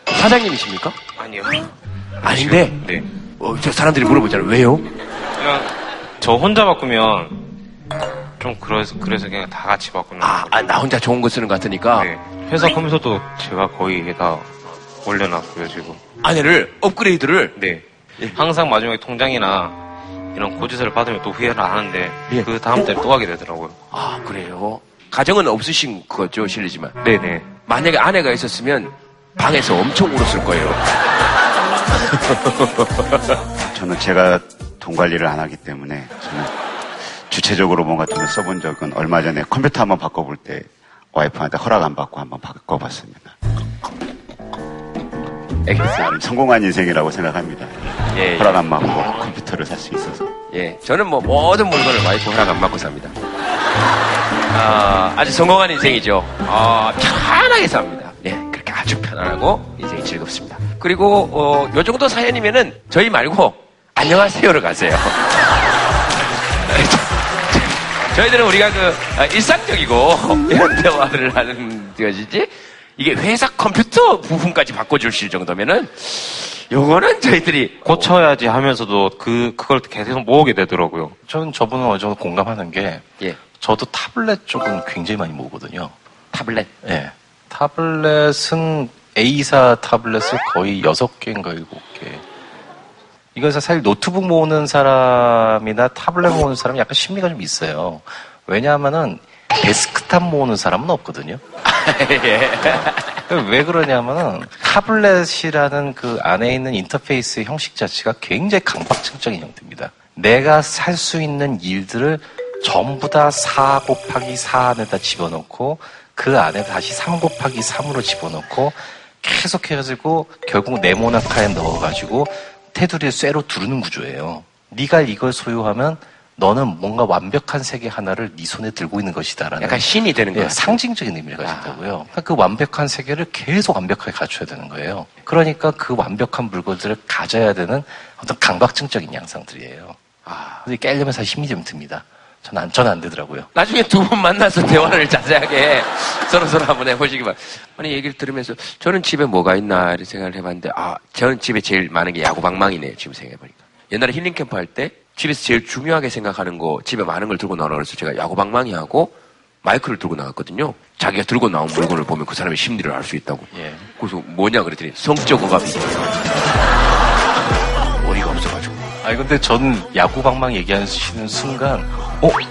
사장님이십니까? 아니요. 아닌데? 네. 저 사람들이 물어보잖아요. 왜요? 그냥 저 혼자 바꾸면 좀 그래서 그냥 다 같이 바꾸는 거예요. 나 혼자 좋은 거 쓰는 거 같으니까? 네. 회사 컴퓨터도 제가 거의 다 올려놨고요, 지금. 업그레이드를? 네. 항상 마지막에 통장이나 이런 고지서를 받으면 또 후회를 안 하는데, 예. 그 다음 달에 또 하게 되더라고요. 아, 그래요? 가정은 없으신 거죠, 실례지만? 네네. 만약에 아내가 있었으면 방에서 엄청 울었을 거예요. 저는 제가 돈 관리를 안 하기 때문에, 저는 주체적으로 뭔가 돈을 써본 적은 얼마 전에 컴퓨터 한번 바꿔볼 때 와이프한테 허락 안 받고 한번 바꿔봤습니다. 나름 성공한 인생이라고 생각합니다. 예, 허락 안 받고 컴퓨터를 살 수 있어서. 예, 저는 뭐 모든 물건을 와이프 허락 안 받고 삽니다. 아주 성공한 인생이죠. 편안하게 삽니다. 예, 그렇게 아주 편안하고 인생이 즐겁습니다. 그리고 요 정도 사연이면은 저희 말고 안녕하세요로 가세요. 저희들은 우리가 일상적이고 이런 대화를 하는 것이지. 이게 회사 컴퓨터 부품까지 바꿔주실 정도면은, 요거는 저희들이 고쳐야지 하면서도 그걸 계속 모으게 되더라고요. 저는 저분은 어느 정도 공감하는 게, 예. 저도 타블렛 쪽은 굉장히 많이 모으거든요. 타블렛? 예. 타블렛은 A사 타블렛을 거의 6개인가 7개. 이건 사실 노트북 모으는 사람이나 타블렛 모으는 사람이 약간 심리가 좀 있어요. 왜냐하면은, 데스크탑 모으는 사람은 없거든요. 예. 왜 그러냐면은 타블렛이라는 그 안에 있는 인터페이스 형식 자체가 굉장히 강박증적인 형태입니다. 내가 살 수 있는 일들을 전부 다 4 곱하기 4 안에다 집어넣고 그 안에 다시 3 곱하기 3으로 집어넣고 계속해가지고 결국 네모나카에 넣어가지고 테두리에 쇠로 두르는 구조예요. 네가 이걸 소유하면 너는 뭔가 완벽한 세계 하나를 네 손에 들고 있는 것이다라는 약간 신이 되는 거예요. 예, 상징적인 의미를 가진다고요. 그러니까 그 완벽한 세계를 계속 완벽하게 갖춰야 되는 거예요. 그러니까 그 완벽한 물건들을 가져야 되는 어떤 강박증적인 양상들이에요. 근데 깨려면 사실 힘이 좀 듭니다. 저는 안 되더라고요. 나중에 두 분 만나서 대화를 자세하게 서로서로 한번 해보시기 바랍니다. 아니, 얘기를 들으면서 저는 집에 뭐가 있나 생각을 해봤는데, 저는 집에 제일 많은 게 야구방망이네요. 지금 생각해보니까. 옛날에 힐링캠프 할 때 집에서 제일 중요하게 생각하는 거, 집에 많은 걸 들고 나오라고 해서 제가 야구방망이하고 마이크를 들고 나왔거든요. 자기가 들고 나온 물건을 보면 그 사람의 심리를 알 수 있다고. 예. 그래서 뭐냐 그랬더니 성적 억압이 있어요. 머리가 없어가지고. 근데 저는 야구방망이 얘기하시는 순간,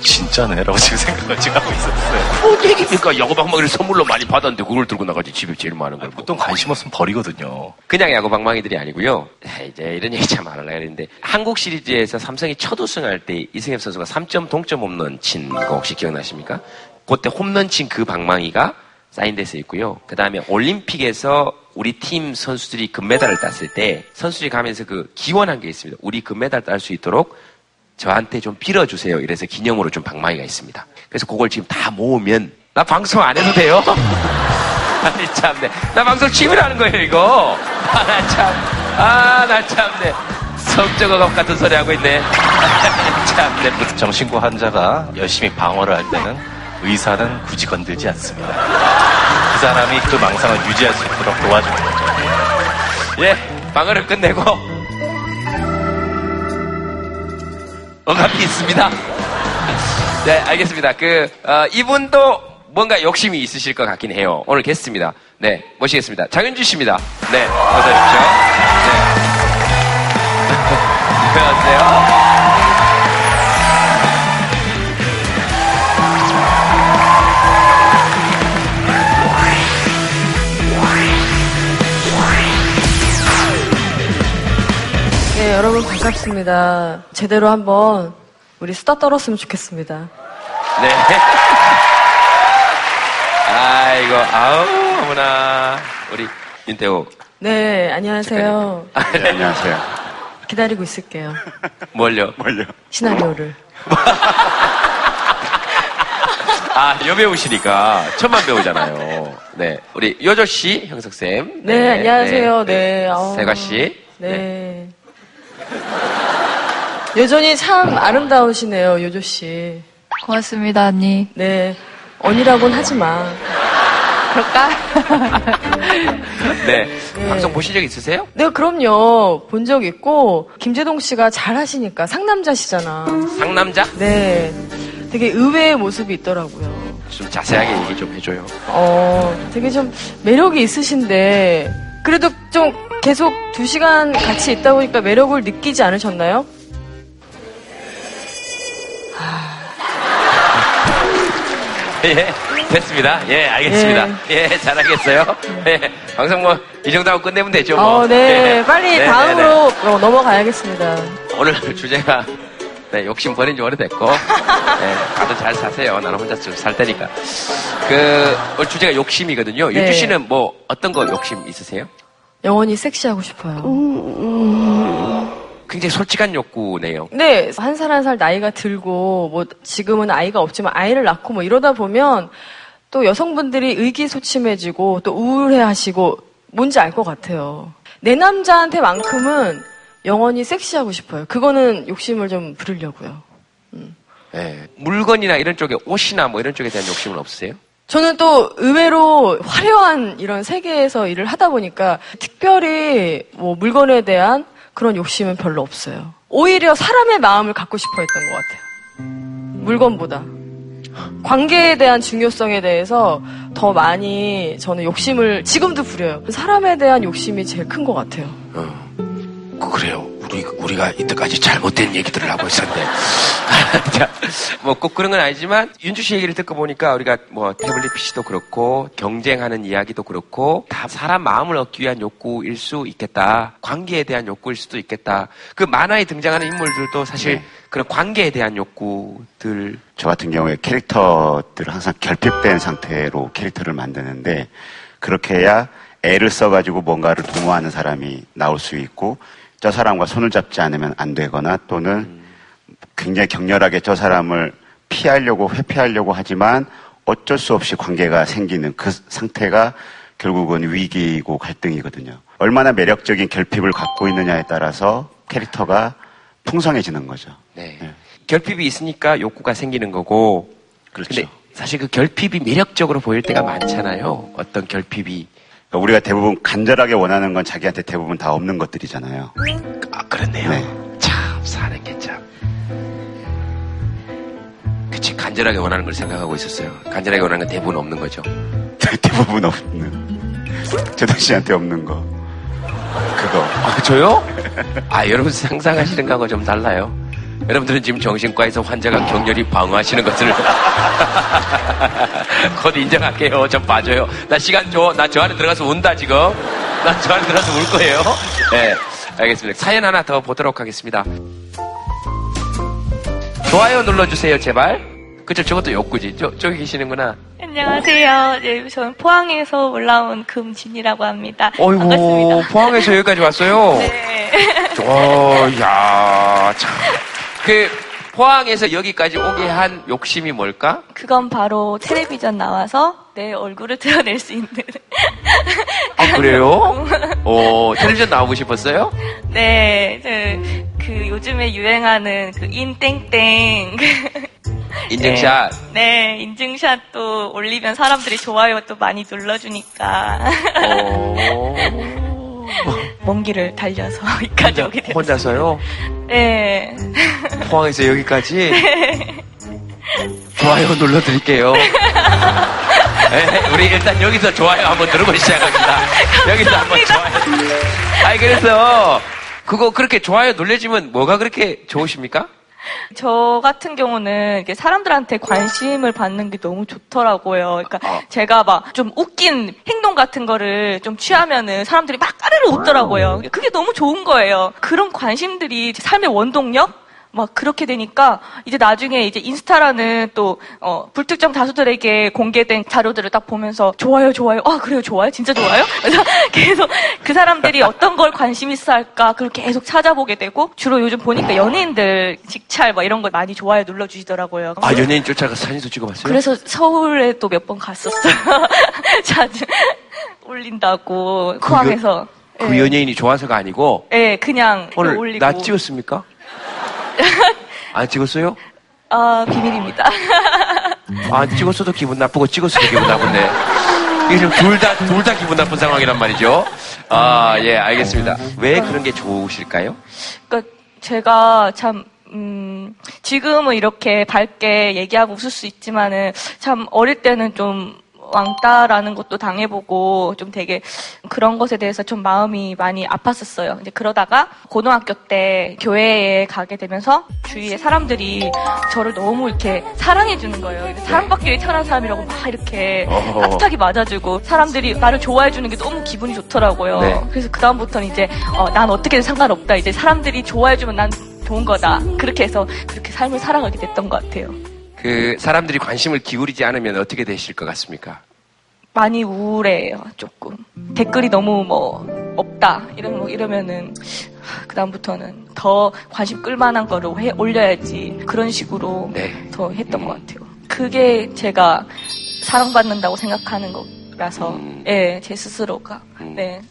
진짜네? 라고 지금 생각을 지금 하고 있었어요. 얘기니까 야구방망이를 선물로 많이 받았는데 그걸 들고 나가지 집에 제일 많은 걸. 보통 관심 없으면 버리거든요. 그냥 야구방망이들이 아니고요. 이제 이런 얘기 참 안 하려고 했는데, 한국 시리즈에서 삼성이 첫 우승할 때 이승엽 선수가 3점 동점 홈런 친 거 혹시 기억나십니까? 그때 홈런 친 그 방망이가 사인돼서 있고요. 그 다음에 올림픽에서 우리 팀 선수들이 금메달을 땄을 때 선수들이 가면서 그 기원한 게 있습니다. 우리 금메달 딸 수 있도록 저한테 좀 빌어주세요. 이래서 기념으로 좀 방망이가 있습니다. 그래서 그걸 지금 다 모으면 나 방송 안 해도 돼요? 아니 참네. 나 방송 취미라는 거예요 이거. 나 참네. 성적 억압 같은 소리 하고 있네. 참네. 정신과 환자가 열심히 방어를 할 때는 의사는 굳이 건들지 않습니다. 그 사람이 그 망상을 유지할 수 있도록 도와주는 거죠. 예, 방어를 끝내고 억압이 있습니다. 네, 알겠습니다. 이분도 뭔가 욕심이 있으실 것 같긴 해요. 오늘 게스트입니다. 네, 모시겠습니다. 장윤주 씨입니다. 네, 어서 오십시오. 네. 안녕하세요. 네, 여러분 반갑습니다. 제대로 한번 우리 수다 떨었으면 좋겠습니다. 네. 아이고, 아우, 어머나. 우리 윤태호. 네, 안녕하세요. 네, 안녕하세요. 기다리고 있을게요. 뭘요? 시나리오를. 아, 여배우시니까. 천만 배우잖아요. 네. 우리 요조씨, 형석쌤. 네, 네, 안녕하세요. 네. 네. 세가씨. 네. 여전히 참 아름다우시네요, 요조씨. 고맙습니다, 언니. 네. 언니라고는 하지 마. 그럴까? 네. 네. 방송 보신 적 있으세요? 네, 그럼요. 본 적 있고, 김제동 씨가 잘 하시니까 상남자시잖아. 상남자? 네. 되게 의외의 모습이 있더라고요. 좀 자세하게 얘기 좀 해줘요. 되게 좀 매력이 있으신데, 그래도 좀 계속 2시간 같이 있다 보니까 매력을 느끼지 않으셨나요? 예, 됐습니다. 예, 알겠습니다. 예, 예, 잘하겠어요. 예, 방송 뭐 이 정도 하고 끝내면 되죠. 네, 예, 빨리 네, 다음으로 네, 네. 넘어가야겠습니다. 오늘 주제가 네, 욕심 버린 지 오래됐고 네, 다들 잘 사세요. 나는 혼자 좀 살 테니까. 오늘 주제가 욕심이거든요. 네. 윤주 씨는 뭐 어떤 거 욕심 있으세요? 영원히 섹시하고 싶어요. 굉장히 솔직한 욕구네요. 네. 한 살 한 살 나이가 들고 뭐 지금은 아이가 없지만 아이를 낳고 뭐 이러다 보면 또 여성분들이 의기소침해지고 또 우울해하시고 뭔지 알 것 같아요. 내 남자한테만큼은 영원히 섹시하고 싶어요. 그거는 욕심을 좀 부리려고요. 네. 물건이나 이런 쪽에 옷이나 뭐 이런 쪽에 대한 욕심은 없으세요? 저는 또 의외로 화려한 이런 세계에서 일을 하다 보니까 특별히 뭐 물건에 대한 그런 욕심은 별로 없어요. 오히려 사람의 마음을 갖고 싶어 했던 것 같아요. 물건보다. 관계에 대한 중요성에 대해서 더 많이 저는 욕심을 지금도 부려요. 사람에 대한 욕심이 제일 큰 것 같아요. 그래요. 우리가 이때까지 잘못된 얘기들을 하고 있었는데. 뭐 꼭 그런 건 아니지만 윤주 씨 얘기를 듣고 보니까 우리가 뭐 태블릿 PC도 그렇고 경쟁하는 이야기도 그렇고 다 사람 마음을 얻기 위한 욕구일 수 있겠다. 관계에 대한 욕구일 수도 있겠다. 그 만화에 등장하는 인물들도 사실 네. 그런 관계에 대한 욕구들. 저 같은 경우에 캐릭터들을 항상 결핍된 상태로 캐릭터를 만드는데 그렇게 해야 애를 써가지고 뭔가를 도모하는 사람이 나올 수 있고 저 사람과 손을 잡지 않으면 안 되거나 또는 굉장히 격렬하게 저 사람을 피하려고 회피하려고 하지만 어쩔 수 없이 관계가 생기는 그 상태가 결국은 위기이고 갈등이거든요. 얼마나 매력적인 결핍을 갖고 있느냐에 따라서 캐릭터가 풍성해지는 거죠. 네. 네. 결핍이 있으니까 욕구가 생기는 거고. 그렇죠. 근데 사실 그 결핍이 매력적으로 보일 때가 많잖아요. 어떤 결핍이. 우리가 대부분 간절하게 원하는 건 자기한테 대부분 다 없는 것들이잖아요. 아, 그렇네요. 네. 참, 사는 게 참. 그치, 간절하게 원하는 걸 생각하고 있었어요. 간절하게 원하는 건 대부분 없는 거죠. 대부분 없는. 제동 씨한테 없는 거. 그거. 아, 저요? 아, 여러분 상상하시는 거하고 좀 달라요. 여러분들은 지금 정신과에서 환자가 격렬히 방어하시는 것을 곧 인정할게요. 좀 봐줘요. 나 시간 줘. 나 저 안에 들어가서 운다 지금. 나 저 안에 들어가서 울 거예요. 네, 알겠습니다. 사연 하나 더 보도록 하겠습니다. 좋아요 눌러주세요 제발. 그쵸, 저것도 욕구지. 저기 계시는구나. 안녕하세요. 네, 저는 포항에서 올라온 금진이라고 합니다. 어이구, 반갑습니다. 포항에서 여기까지 왔어요? 네. 야, 참. 포항에서 여기까지 오게 한 욕심이 뭘까? 그건 바로 텔레비전 나와서 내 얼굴을 드러낼 수 있는. 아, 그래요? 텔레비전 나오고 싶었어요? 네, 그 요즘에 유행하는 그 인땡땡. 인증샷? 네, 인증샷도 올리면 사람들이 좋아요 또 많이 눌러주니까. 먼 길을 달려서 여기까지 오게 됐어요. 혼자서요? 네. 포항에서 여기까지? 네. 좋아요 눌러드릴게요. 네, 우리 일단 여기서 좋아요 한번 누르고 시작합니다. 여기서 한번 좋아요. 아니, 그래서 그거 그렇게 좋아요 눌러지면 뭐가 그렇게 좋으십니까? 저 같은 경우는 이렇게 사람들한테 관심을 받는 게 너무 좋더라고요. 그러니까 제가 막 좀 웃긴 행동 같은 거를 좀 취하면은 사람들이 막 까르르 웃더라고요. 그게 너무 좋은 거예요. 그런 관심들이 삶의 원동력? 막 그렇게 되니까 이제 나중에 이제 인스타라는 또 불특정 다수들에게 공개된 자료들을 딱 보면서 좋아요 아 그래요 좋아요 진짜 좋아요 그래서 계속 그 사람들이 어떤 걸 관심 있어 할까 그걸 계속 찾아보게 되고 주로 요즘 보니까 연예인들 직찰 막 이런 걸 많이 좋아요 눌러주시더라고요. 아 연예인 쫓아가 사진도 찍어봤어요? 그래서 서울에 또 몇 번 갔었어요. 자주 올린다고 포항에서 그 연예인이 좋아서가 아니고 네 그냥 오늘 올리고. 나 찍었습니까? 안 찍었어요? 비밀입니다. 안 찍었어도 기분 나쁘고 찍었어도 기분 나쁜데 이게 지금 둘 다 기분 나쁜 상황이란 말이죠. 아, 예, 알겠습니다. 왜 그런 게 좋으실까요? 그러니까 제가 참 지금은 이렇게 밝게 얘기하고 웃을 수 있지만은 참 어릴 때는 좀 왕따라는 것도 당해보고 좀 되게 그런 것에 대해서 좀 마음이 많이 아팠었어요. 이제 그러다가 고등학교 때 교회에 가게 되면서 주위에 사람들이 저를 너무 이렇게 사랑해주는 거예요. 사랑받기를 태어난 사람이라고 막 이렇게 따뜻하게 맞아주고 사람들이 나를 좋아해주는 게 너무 기분이 좋더라고요. 네. 그래서 그다음부터는 이제 난 어떻게든 상관없다. 이제 사람들이 좋아해주면 난 좋은 거다. 그렇게 해서 그렇게 삶을 살아가게 됐던 것 같아요. 그 사람들이 관심을 기울이지 않으면 어떻게 되실 것 같습니까? 많이 우울해요. 조금 댓글이 너무 없다 이러면은 그 다음부터는 더 관심 끌만한 거를 올려야지 그런 식으로 네. 더 했던 것 같아요. 그게 제가 사랑받는다고 생각하는 거라서 예, 제 스스로가 네.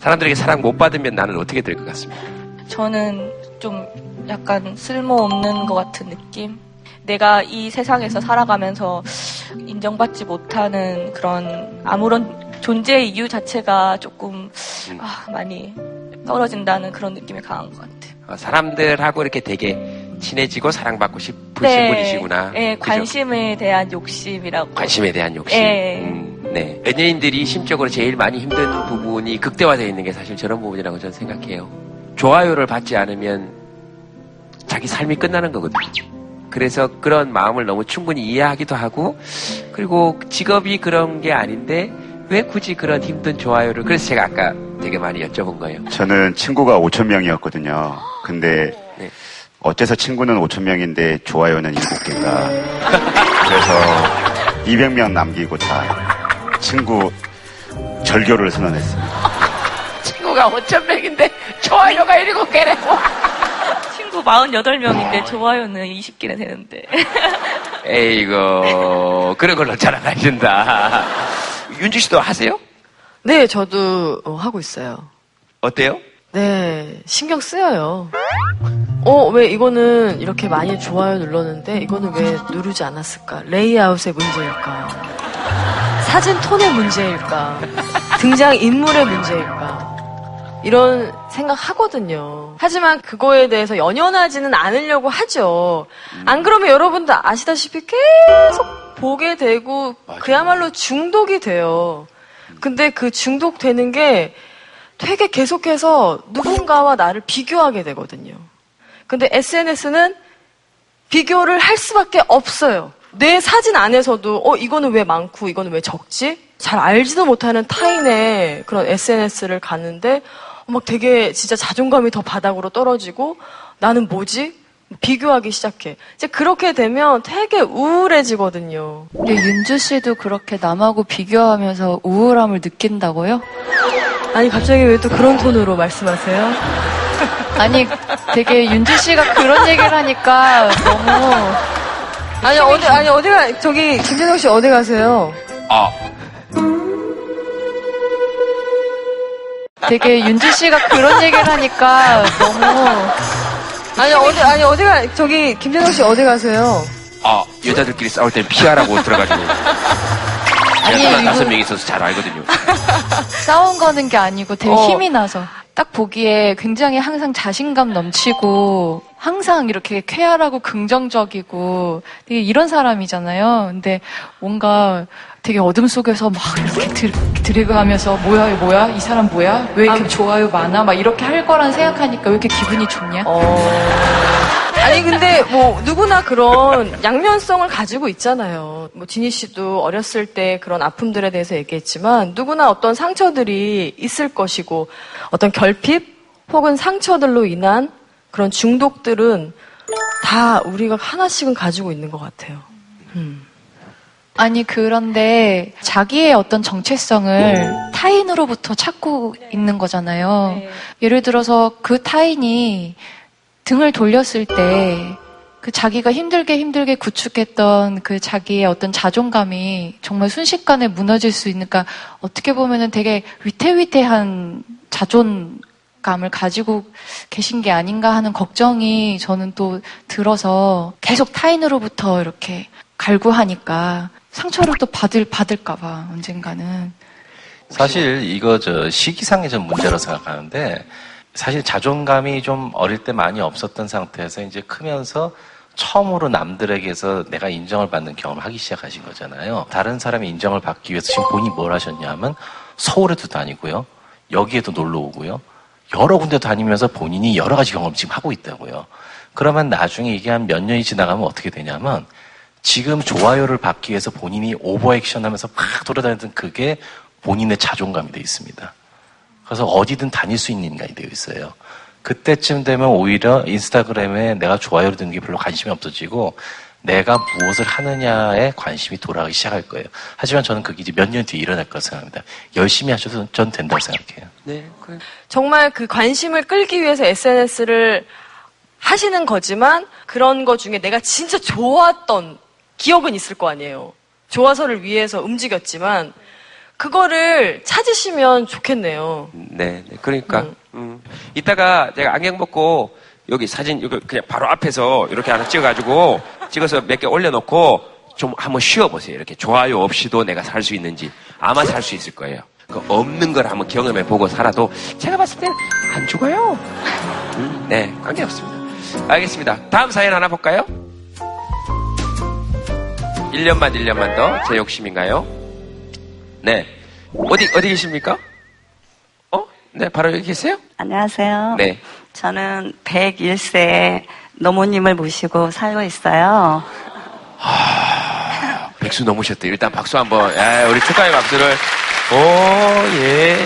사람들에게 사랑 못 받으면 나는 어떻게 될 것 같습니까? 저는 좀 약간 쓸모없는 것 같은 느낌? 내가 이 세상에서 살아가면서 인정받지 못하는 그런 아무런 존재의 이유 자체가 조금 많이 떨어진다는 그런 느낌이 강한 것 같아요. 사람들하고 이렇게 되게 친해지고 사랑받고 싶으신 네, 분이시구나. 네, 관심에 그죠? 대한 욕심이라고. 관심에 대한 욕심. 네. 네. 연예인들이 심적으로 제일 많이 힘든 부분이 극대화되어 있는 게 사실 저런 부분이라고 저는 생각해요. 좋아요를 받지 않으면 자기 삶이 끝나는 거거든요. 그래서 그런 마음을 너무 충분히 이해하기도 하고 그리고 직업이 그런 게 아닌데 왜 굳이 그런 힘든 좋아요를 그래서 제가 아까 되게 많이 여쭤본 거예요. 저는 친구가 5,000명이었거든요. 근데 네. 어째서 친구는 5,000명인데 좋아요는 7개인가. 그래서 200명 남기고 다 친구 절교를 선언했습니다. 친구가 5,000명인데 좋아요가 7개라고. 48명인데 좋아요는 20개나 되는데. 에이고 그런 걸로 자랑하신다. 윤지 씨도 하세요? 네, 저도 하고 있어요. 어때요? 네, 신경 쓰여요. 왜 이거는 이렇게 많이 좋아요 눌렀는데 이거는 왜 누르지 않았을까? 레이아웃의 문제일까? 사진 톤의 문제일까? 등장인물의 문제일까? 이런 생각하거든요. 하지만 그거에 대해서 연연하지는 않으려고 하죠. 안 그러면 여러분도 아시다시피 계속 보게 되고 맞아요. 그야말로 중독이 돼요. 근데 그 중독되는 게 되게 계속해서 누군가와 나를 비교하게 되거든요. 근데 SNS는 비교를 할 수밖에 없어요. 내 사진 안에서도 이거는 왜 많고 이거는 왜 적지? 잘 알지도 못하는 타인의 그런 SNS를 가는데 막 되게 진짜 자존감이 더 바닥으로 떨어지고 나는 뭐지? 비교하기 시작해. 이제 그렇게 되면 되게 우울해지거든요. 근데 윤주 씨도 그렇게 남하고 비교하면서 우울함을 느낀다고요? 아니 갑자기 왜 또 그런 톤으로 말씀하세요? 아니 되게 윤주 씨가 그런 얘기를 하니까 너무 어디가 저기 김제동 씨 어디 가세요? 되게 윤지 씨가 그런 얘기를 하니까 너무 어디가 저기 김제동 씨 어디 가세요? 여자들끼리 싸울 땐 피하라고 들어가지고 여자가 5명이 있어서 잘 알거든요. 싸운 거는 게 아니고 되게 힘이 나서 딱 보기에 굉장히 항상 자신감 넘치고 항상 이렇게 쾌활하고 긍정적이고 되게 이런 사람이잖아요. 근데 뭔가 되게 어둠 속에서 막 이렇게 드래그하면서 뭐야 이 사람 뭐야 왜 이렇게 좋아요 많아 막 이렇게 할 거란 생각하니까 왜 이렇게 기분이 좋냐? 아니 근데 뭐 누구나 그런 양면성을 가지고 있잖아요. 뭐 지니 씨도 어렸을 때 그런 아픔들에 대해서 얘기했지만 누구나 어떤 상처들이 있을 것이고 어떤 결핍 혹은 상처들로 인한 그런 중독들은 다 우리가 하나씩은 가지고 있는 것 같아요. 아니 그런데 자기의 어떤 정체성을 타인으로부터 찾고 있는 거잖아요. 네. 예를 들어서 그 타인이 등을 돌렸을 때 그 자기가 힘들게 구축했던 그 자기의 어떤 자존감이 정말 순식간에 무너질 수 있으니까 어떻게 보면은 되게 위태위태한 자존감을 가지고 계신 게 아닌가 하는 걱정이 저는 또 들어서 계속 타인으로부터 이렇게 갈구하니까 상처를 또 받을까봐 언젠가는. 사실 이거 시기상의 좀 문제로 생각하는데 사실 자존감이 좀 어릴 때 많이 없었던 상태에서 이제 크면서 처음으로 남들에게서 내가 인정을 받는 경험을 하기 시작하신 거잖아요. 다른 사람이 인정을 받기 위해서 지금 본인이 뭘 하셨냐면 서울에도 다니고요. 여기에도 놀러 오고요. 여러 군데 다니면서 본인이 여러 가지 경험을 지금 하고 있다고요. 그러면 나중에 이게 한 몇 년이 지나가면 어떻게 되냐면 지금 좋아요를 받기 위해서 본인이 오버액션 하면서 막 돌아다니던 그게 본인의 자존감이 돼 있습니다. 그래서 어디든 다닐 수 있는 인간이 되어 있어요. 그때쯤 되면 오히려 인스타그램에 내가 좋아요를 든 게 별로 관심이 없어지고 내가 무엇을 하느냐에 관심이 돌아가기 시작할 거예요. 하지만 저는 그게 이제 몇 년 뒤에 일어날 거라고 생각합니다. 열심히 하셔도 전 된다고 생각해요. 네, 그래. 정말 그 관심을 끌기 위해서 SNS를 하시는 거지만 그런 거 중에 내가 진짜 좋았던 기억은 있을 거 아니에요. 좋아서를 위해서 움직였지만 그거를 찾으시면 좋겠네요. 네, 그러니까. 이따가 제가 안경 벗고 여기 사진 이거 그냥 바로 앞에서 이렇게 하나 찍어서 몇 개 올려놓고 좀 한번 쉬어보세요. 이렇게 좋아요 없이도 내가 살 수 있는지 아마 살 수 있을 거예요. 그 없는 걸 한번 경험해보고 살아도 제가 봤을 땐 안 죽어요. 네, 관계없습니다. 알겠습니다. 다음 사연 하나 볼까요? 1년만 더 제 욕심인가요? 네. 어디 계십니까? 네, 바로 여기 계세요? 안녕하세요. 네. 저는 101세 노모님을 모시고 살고 있어요. 하, 백수 넘으셨대. 일단 박수 한번. 야, 우리 축하의 박수를. 오, 예.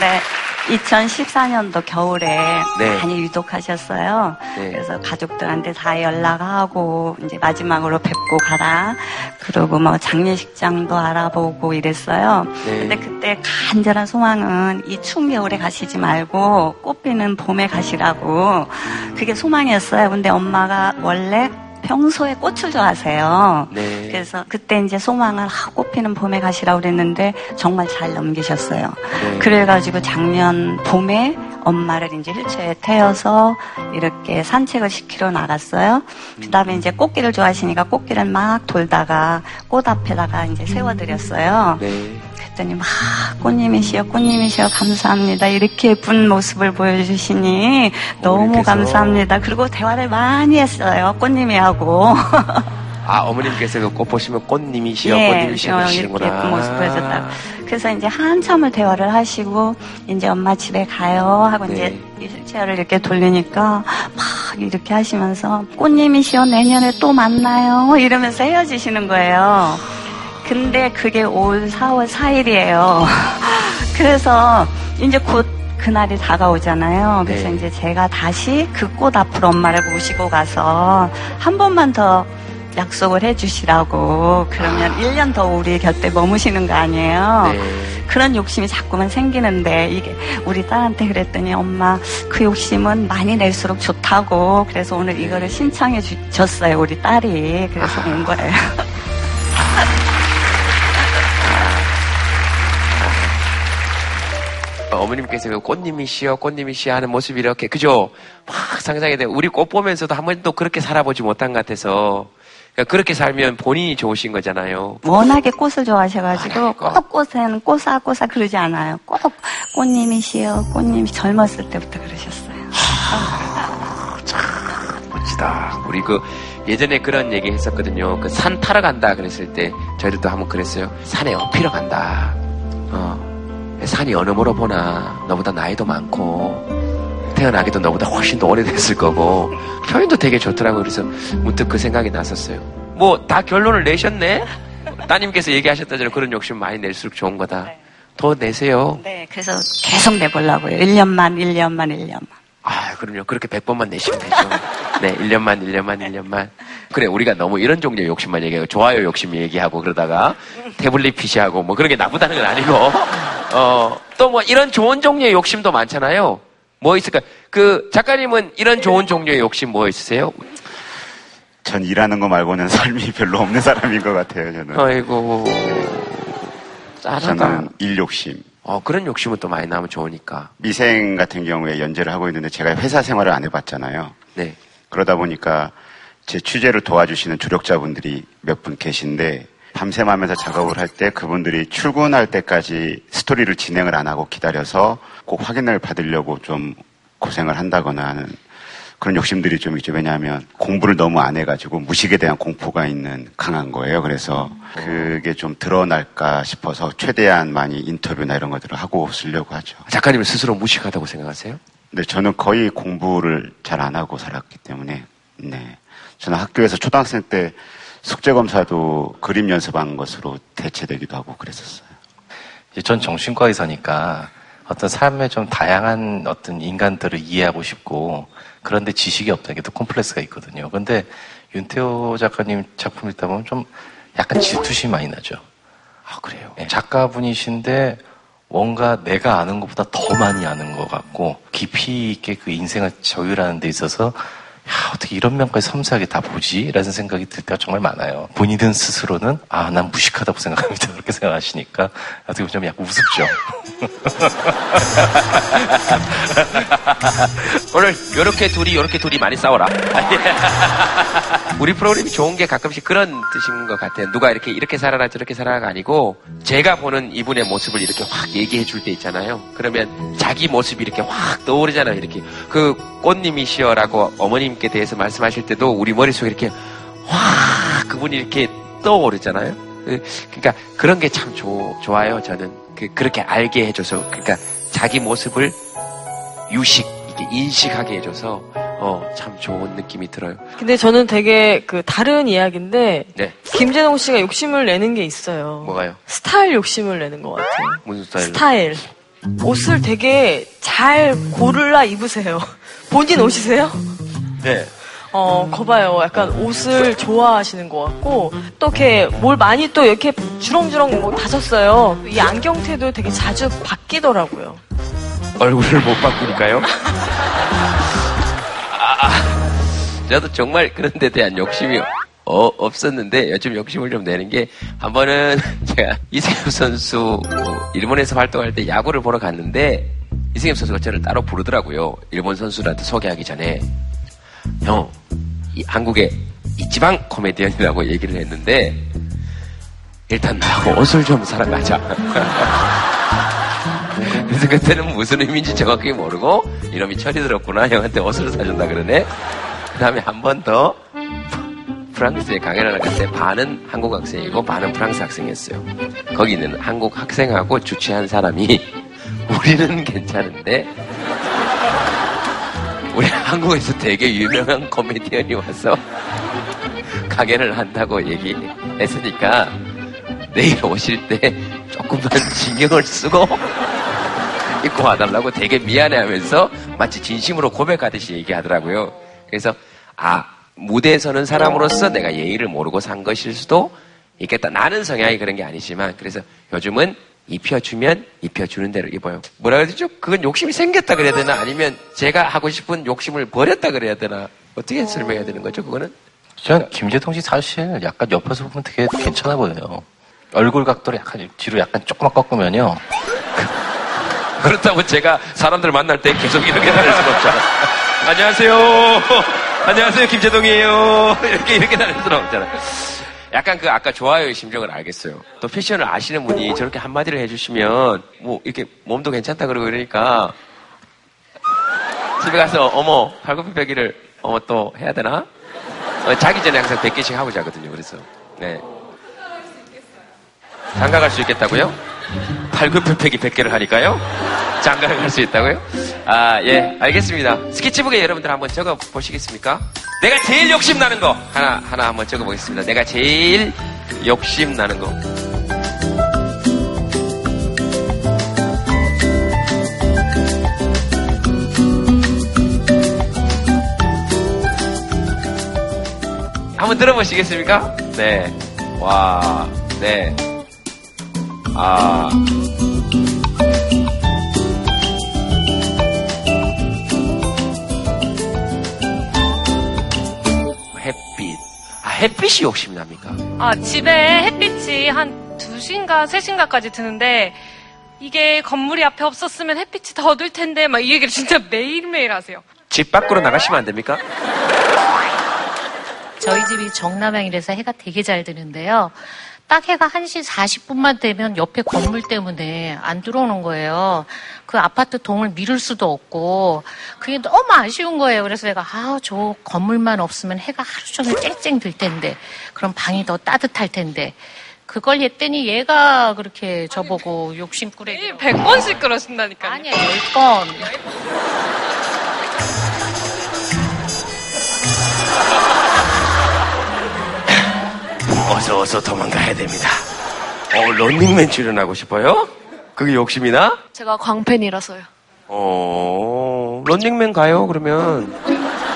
네. 2014년도 겨울에 네. 많이 유독하셨어요. 네. 그래서 가족들한테 다 연락하고 이제 마지막으로 뵙고 가라. 그러고 뭐 장례식장도 알아보고 이랬어요. 네. 근데 그때 간절한 소망은 이 추운 겨울에 가시지 말고 꽃피는 봄에 가시라고 그게 소망이었어요. 근데 엄마가 원래 평소에 꽃을 좋아하세요. 네. 그래서 그때 이제 소망을 꽃 피는 봄에 가시라고 그랬는데 정말 잘 넘기셨어요. 네. 그래가지고 작년 봄에 엄마를 이제 휠체어에 태워서 이렇게 산책을 시키러 나갔어요. 그 다음에 이제 꽃길을 좋아하시니까 꽃길을 막 돌다가 꽃 앞에다가 이제 세워드렸어요. 네. 그랬더니 막 꽃님이시여 감사합니다. 이렇게 예쁜 모습을 보여주시니 너무 감사합니다. 그리고 대화를 많이 했어요. 꽃님이하고. 아, 어머님께서도 꽃 보시면 꽃님이시여, 네, 꽃님이시여 보시는구나. 이렇게 예쁜 모습 보여줬다고. 그래서 이제 한참을 대화를 하시고 이제 엄마 집에 가요 하고 네. 이제 휠체어를 이렇게 돌리니까 막 이렇게 하시면서 꽃님이시여 내년에 또 만나요 이러면서 헤어지시는 거예요. 근데 그게 올 4월 4일이에요. 그래서 이제 곧 그날이 다가오잖아요. 그래서 네. 이제 제가 다시 그 꽃 앞으로 엄마를 모시고 가서 한 번만 더 약속을 해주시라고 그러면 1년 더 우리 곁에 머무시는 거 아니에요. 네. 그런 욕심이 자꾸만 생기는데 이게 우리 딸한테 그랬더니 엄마 그 욕심은 많이 낼수록 좋다고 그래서 오늘 네. 이거를 신청해 줬어요. 우리 딸이. 그래서 온 거예요. 어머님께서 꽃님이시여 하는 모습 이렇게 그죠? 막 상상이 돼요. 우리 꽃 보면서도 한 번도 그렇게 살아보지 못한 것 같아서 그러니까 그렇게 살면 본인이 좋으신 거잖아요. 워낙에 꽃을 좋아하셔가지고 꽃에는 꼬사꼬사 그러지 않아요. 꽃님이시여 젊었을 때부터 그러셨어요. 참 것이다. 우리 그 예전에 그런 얘기 했었거든요. 그 산 타러 간다 그랬을 때 저희들도 한번 그랬어요. 산에 업히러 간다. 산이 어느 모로 보나 너보다 나이도 많고 태어나기도 너보다 훨씬 더 오래됐을 거고 표현도 되게 좋더라고요. 그래서 문득 그 생각이 났었어요. 뭐 다 결론을 내셨네? 따님께서 얘기하셨다처럼 그런 욕심 많이 낼수록 좋은 거다. 네. 더 내세요. 네, 그래서 계속 내보려고요. 1년만. 아, 그럼요. 그렇게 100번만 내시면 되죠. 네, 1년만. 그래, 우리가 너무 이런 종류의 욕심만 얘기하고, 좋아요 욕심 얘기하고, 그러다가, 태블릿 PC하고, 뭐 그런 게 나쁘다는 건 아니고, 또 뭐 이런 좋은 종류의 욕심도 많잖아요. 뭐 있을까요? 그, 작가님은 이런 좋은 종류의 욕심 뭐 있으세요? 전 일하는 거 말고는 삶이 별로 없는 사람인 것 같아요, 저는. 아이고. 짜증나. 저는 일 욕심. 그런 욕심은 또 많이 나면 좋으니까. 미생 같은 경우에 연재를 하고 있는데 제가 회사 생활을 안 해봤잖아요. 네. 그러다 보니까 제 취재를 도와주시는 조력자분들이 몇 분 계신데 밤샘 하면서 작업을 할 때 그분들이 출근할 때까지 스토리를 진행을 안 하고 기다려서 꼭 확인을 받으려고 좀 고생을 한다거나 하는 그런 욕심들이 좀 있죠. 왜냐하면 공부를 너무 안 해가지고 무식에 대한 공포가 있는 강한 거예요. 그래서 그게 좀 드러날까 싶어서 최대한 많이 인터뷰나 이런 것들을 하고 쓰려고 하죠. 작가님은 스스로 무식하다고 생각하세요? 네, 저는 거의 공부를 잘 안 하고 살았기 때문에 네, 저는 학교에서 초등학생 때 숙제검사도 그림 연습한 것으로 대체되기도 하고 그랬었어요. 전 정신과 의사니까 어떤 삶의 좀 다양한 어떤 인간들을 이해하고 싶고 그런데 지식이 없다는 게 또 콤플렉스가 있거든요. 그런데 윤태호 작가님 작품 읽다 보면 좀 약간 질투심이 많이 나죠. 아, 그래요? 네, 작가분이신데 뭔가 내가 아는 것보다 더 많이 아는 것 같고 깊이 있게 그 인생을 저유하는 데 있어서 야, 어떻게 이런 면까지 섬세하게 다 보지? 라는 생각이 들 때가 정말 많아요. 본인은 스스로는, 아, 난 무식하다고 생각합니다. 그렇게 생각하시니까, 어떻게 보면 좀 약간 우습죠. 오늘, 요렇게 둘이 많이 싸워라. 우리 프로그램이 좋은 게 가끔씩 그런 뜻인 것 같아요. 누가 이렇게 살아라, 저렇게 살아라가 아니고, 제가 보는 이분의 모습을 이렇게 확 얘기해 줄 때 있잖아요. 그러면 자기 모습이 이렇게 확 떠오르잖아요. 이렇게. 그 꽃님이시여라고 어머님 께 대해서 말씀하실 때도 우리 머릿속에 이렇게 와 그분이 이렇게 떠오르잖아요. 그러니까 그런 게 참 좋아요. 저는 그렇게 알게 해줘서 그러니까 자기 모습을 인식하게 해줘서 참 좋은 느낌이 들어요. 근데 저는 되게 그 다른 이야기인데 네. 김제동 씨가 욕심을 내는 게 있어요. 뭐가요? 스타일 욕심을 내는 것 같아요. 무슨 스타일로? 스타일. 옷을 되게 잘 골라 입으세요. 본인 옷이세요? 네. 거봐요. 약간 옷을 좋아하시는 것 같고, 또 이렇게 뭘 많이 또 이렇게 주렁주렁 뭐 다졌어요. 이 안경테도 되게 자주 바뀌더라고요. 얼굴을 못 바꾸니까요? 저도 정말 그런 데 대한 욕심이 없었는데, 요즘 욕심을 좀 내는 게, 한 번은 제가 이승엽 선수 일본에서 활동할 때 야구를 보러 갔는데, 이승엽 선수가 저를 따로 부르더라고요. 일본 선수들한테 소개하기 전에. 형, 이 한국의 이 지방 코미디언이라고 얘기를 했는데, 일단 나하고 옷을 좀 사랑하자. 그래서 그때는 무슨 의미인지 정확히 모르고, 이놈이 철이 들었구나. 형한테 옷을 사준다 그러네. 그 다음에 한 번 더, 프랑스에 강연을 나갈 때 반은 한국 학생이고 반은 프랑스 학생이었어요. 거기 있는 한국 학생하고 주최한 사람이 우리는 괜찮은데 우리 한국에서 되게 유명한 코미디언이 와서 강연을 한다고 얘기했으니까 내일 오실 때 조금만 신경을 쓰고 입고 와달라고 되게 미안해하면서 마치 진심으로 고백하듯이 얘기하더라고요. 그래서 무대에서는 사람으로서 내가 예의를 모르고 산 것일 수도 있겠다. 나는 성향이 그런 게 아니지만 그래서 요즘은 입혀주면 입혀주는 대로 입어요. 뭐라 그러죠? 그건 욕심이 생겼다 그래야 되나? 아니면 제가 하고 싶은 욕심을 버렸다 그래야 되나? 어떻게 설명해야 되는 거죠? 그거는? 전 김제동 씨 사실 약간 옆에서 보면 되게 괜찮아 보여요. 얼굴 각도를 약간 뒤로 약간 조금만 꺾으면요. 그렇다고 제가 사람들 만날 때 계속 이렇게 다닐 수는 없잖아. 안녕하세요. 안녕하세요, 김제동이에요. 이렇게 다닐 수는 없잖아요. 약간 아까 좋아요의 심정을 알겠어요. 또 패션을 아시는 분이 저렇게 한마디를 해주시면, 뭐, 이렇게 몸도 괜찮다 그러고 이러니까, 집에 가서, 어머, 팔굽혀펴기를 또 해야 되나? 자기 전에 항상 100개씩 하고 자거든요. 그래서 네. 장가 갈 수 있겠다고요? 팔굽혀펴기 100개를 하니까요? 장가를 갈 수 있다고요? 아, 예, 알겠습니다. 스케치북에 여러분들 한번 적어 보시겠습니까? 내가 제일 욕심나는 거 하나 한번 적어 보겠습니다. 내가 제일 욕심나는 거. 한번 들어보시겠습니까? 네. 와, 네. 아. 햇빛. 아, 햇빛이 욕심이 납니까? 아, 집에 햇빛이 한 2시인가 3시인가까지 드는데, 이게 건물이 앞에 없었으면 햇빛이 더 들 텐데, 막 이 얘기를 진짜 매일매일 하세요. 집 밖으로 나가시면 안 됩니까? 저희 집이 정남향이라서 해가 되게 잘 드는데요. 딱 해가 1시 40분만 되면 옆에 건물 때문에 안 들어오는 거예요. 그 아파트 동을 미룰 수도 없고 그게 너무 아쉬운 거예요. 그래서 내가 저 건물만 없으면 해가 하루 종일 쨍쨍 들 텐데 그럼 방이 더 따뜻할 텐데 그걸 했더니 얘가 그렇게 저보고 욕심꾸레기 100번씩 그러신다니까요. 아니야 10번. 어서 도망가야 됩니다. 런닝맨 출연하고 싶어요? 그게 욕심이나? 제가 광팬이라서요. 런닝맨 가요, 그러면.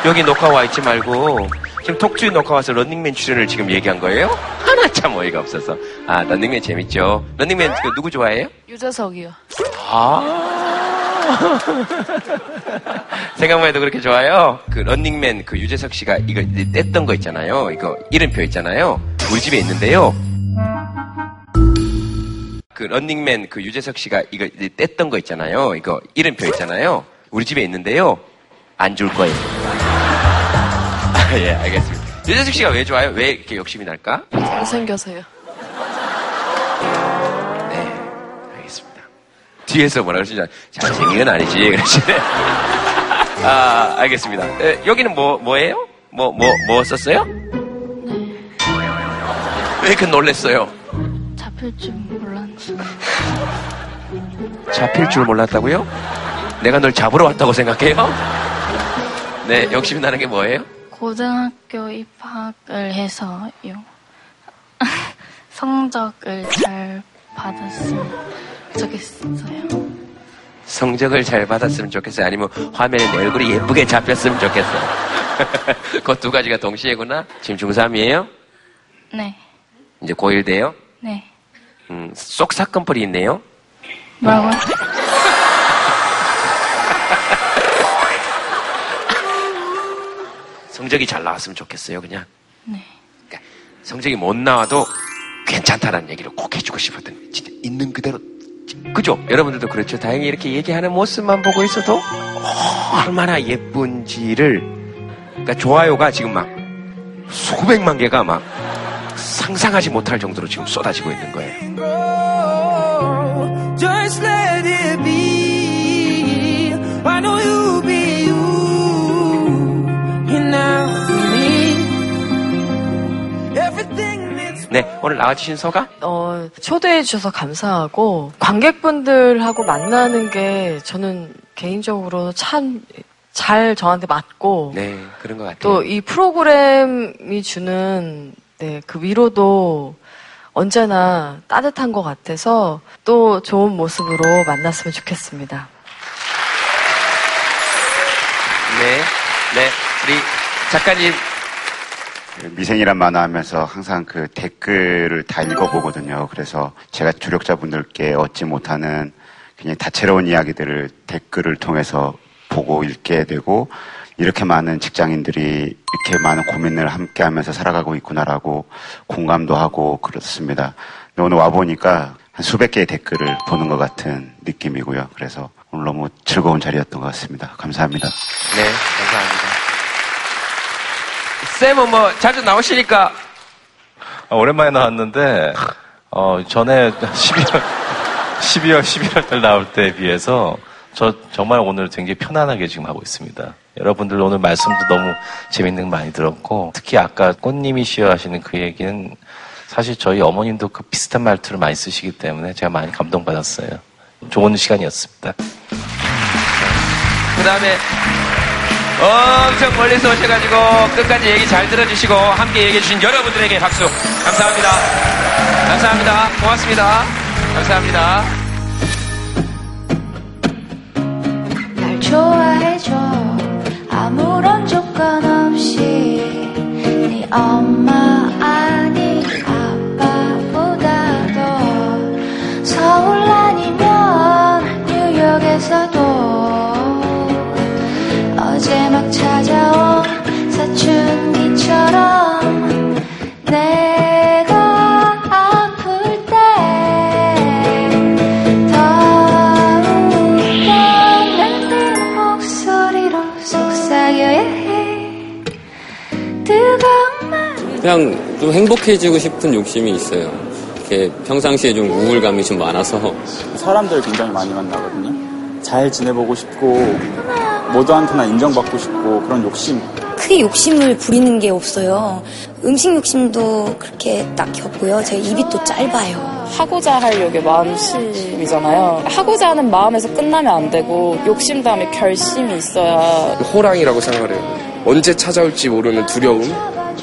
여기 녹화 와 있지 말고. 지금 톡투유 녹화 와서 런닝맨 출연을 지금 얘기한 거예요? 하나 참 어이가 없어서. 아, 런닝맨 재밌죠? 런닝맨 누구 좋아해요? 유재석이요. 아. 생각만 해도 그렇게 좋아요? 그 런닝맨 그 유재석 씨가 이거 뗐던 거 있잖아요. 이거 이름표 있잖아요. 우리 집에 있는데요. 그 런닝맨 그 유재석 씨가 이거 뗐던 거 있잖아요. 이거 이름표 있잖아요. 우리 집에 있는데요. 안 줄 거예요. 예, 알겠습니다. 유재석 씨가 왜 좋아요? 왜 이렇게 욕심이 날까? 잘생겨서요. 네, 알겠습니다. 뒤에서 뭐라 그러시냐? 잘생긴 건 아니지. 그러시네. 아, 알겠습니다. 에, 여기는 뭐예요? 뭐 썼어요? 왜 이렇게 놀랬어요? 잡힐 줄 몰랐는데. 잡힐 줄 몰랐다고요? 내가 널 잡으러 왔다고 생각해요? 네, 욕심이 나는 게 뭐예요? 고등학교 입학을 해서요. 성적을 잘 받았으면 좋겠어요. 성적을 잘 받았으면 좋겠어요? 아니면 화면에 내 얼굴이 예쁘게 잡혔으면 좋겠어요? 그 두 가지가 동시에구나? 지금 중3이에요? 네. 이제 고1 돼요? 네. 쏙 사건벌이 있네요? 뭐라고요? 성적이 잘 나왔으면 좋겠어요, 그냥? 네. 그러니까 성적이 못 나와도 괜찮다라는 얘기를 꼭 해주고 싶었던, 진짜 있는 그대로, 그죠? 여러분들도 그렇죠? 다행히 이렇게 얘기하는 모습만 보고 있어도, 얼마나 예쁜지를, 그러니까 좋아요가 지금 막, 수백만 개가 막, 상상하지 못할 정도로 지금 쏟아지고 있는 거예요. Just let it be. I know you be you. And now me. Everything needs. 네, 오늘 나와주신 소감? 초대해 주셔서 감사하고 관객분들하고 만나는 게 저는 개인적으로 참. 잘 저한테 맞고. 네, 그런 것 같아요. 또 이 프로그램이 주는 그 위로도 언제나 따뜻한 것 같아서 또 좋은 모습으로 만났으면 좋겠습니다. 네, 우리 작가님. 미생이란 만화 하면서 항상 그 댓글을 다 읽어보거든요. 그래서 제가 조력자분들께 얻지 못하는 그냥 다채로운 이야기들을 댓글을 통해서 보고 읽게 되고 이렇게 많은 직장인들이 이렇게 많은 고민을 함께 하면서 살아가고 있구나라고 공감도 하고 그렇습니다. 오늘 와보니까 한 수백 개의 댓글을 보는 것 같은 느낌이고요. 그래서 오늘 너무 즐거운 자리였던 것 같습니다. 감사합니다. 네, 감사합니다. 쌤은 자주 나오시니까. 오랜만에 나왔는데 전에 12월 11월 달 나올 때에 비해서 저 정말 오늘 굉장히 편안하게 지금 하고 있습니다. 여러분들 오늘 말씀도 너무 재밌는 거 많이 들었고, 특히 아까 꽃님이 시어하시는 그 얘기는 사실 저희 어머님도 그 비슷한 말투를 많이 쓰시기 때문에 제가 많이 감동받았어요. 좋은 시간이었습니다. 그 다음에 엄청 멀리서 오셔가지고 끝까지 얘기 잘 들어주시고 함께 얘기해주신 여러분들에게 박수 감사합니다. 감사합니다. 고맙습니다. 감사합니다. 날 좋아해줘 아무런 조건 없이 네 엄마 아니 아빠보다도 서울 아니면 뉴욕에서도 어제 막 찾아온 사춘기처럼 내가 아플 때 더욱 날뛰는 목소리로 속삭여야 해. 뜨거운 말. 그냥 좀 행복해지고 싶은 욕심이 있어요. 이렇게 평상시에 좀 우울감이 좀 많아서 사람들 굉장히 많이 만나거든요. 잘 지내보고 싶고 모두한테나 인정받고 싶고 그런 욕심. 크게 욕심을 부리는 게 없어요. 음식 욕심도 그렇게 딱히 없고요. 제 입이 또 짧아요. 하고자 할 욕의 마음심이잖아요. 하고자 하는 마음에서 끝나면 안 되고 욕심 다음에 결심이 있어야. 호랑이라고 생각을 해요. 언제 찾아올지 모르는 두려움.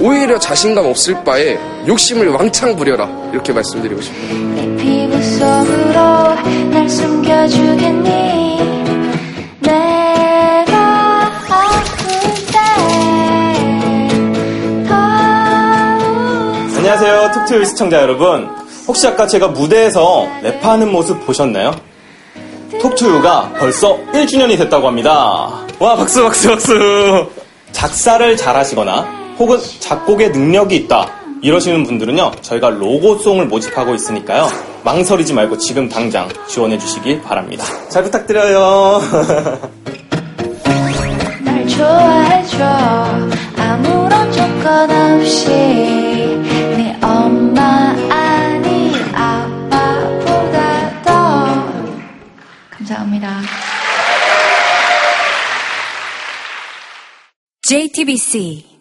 오히려 자신감 없을 바에 욕심을 왕창 부려라. 이렇게 말씀드리고 싶어요. 내 피부 속으로 날 숨겨주겠니? 안녕하세요, 톡투유 시청자 여러분. 혹시 아까 제가 무대에서 랩하는 모습 보셨나요? 톡투유가 벌써 1주년이 됐다고 합니다. 와, 박수 박수 박수. 작사를 잘하시거나 혹은 작곡의 능력이 있다 이러시는 분들은요, 저희가 로고송을 모집하고 있으니까요, 망설이지 말고 지금 당장 지원해 주시길 바랍니다. 잘 부탁드려요. 날 좋아해줘 아무런 조건 없이 엄마 아니 아빠보다 더. 감사합니다. JTBC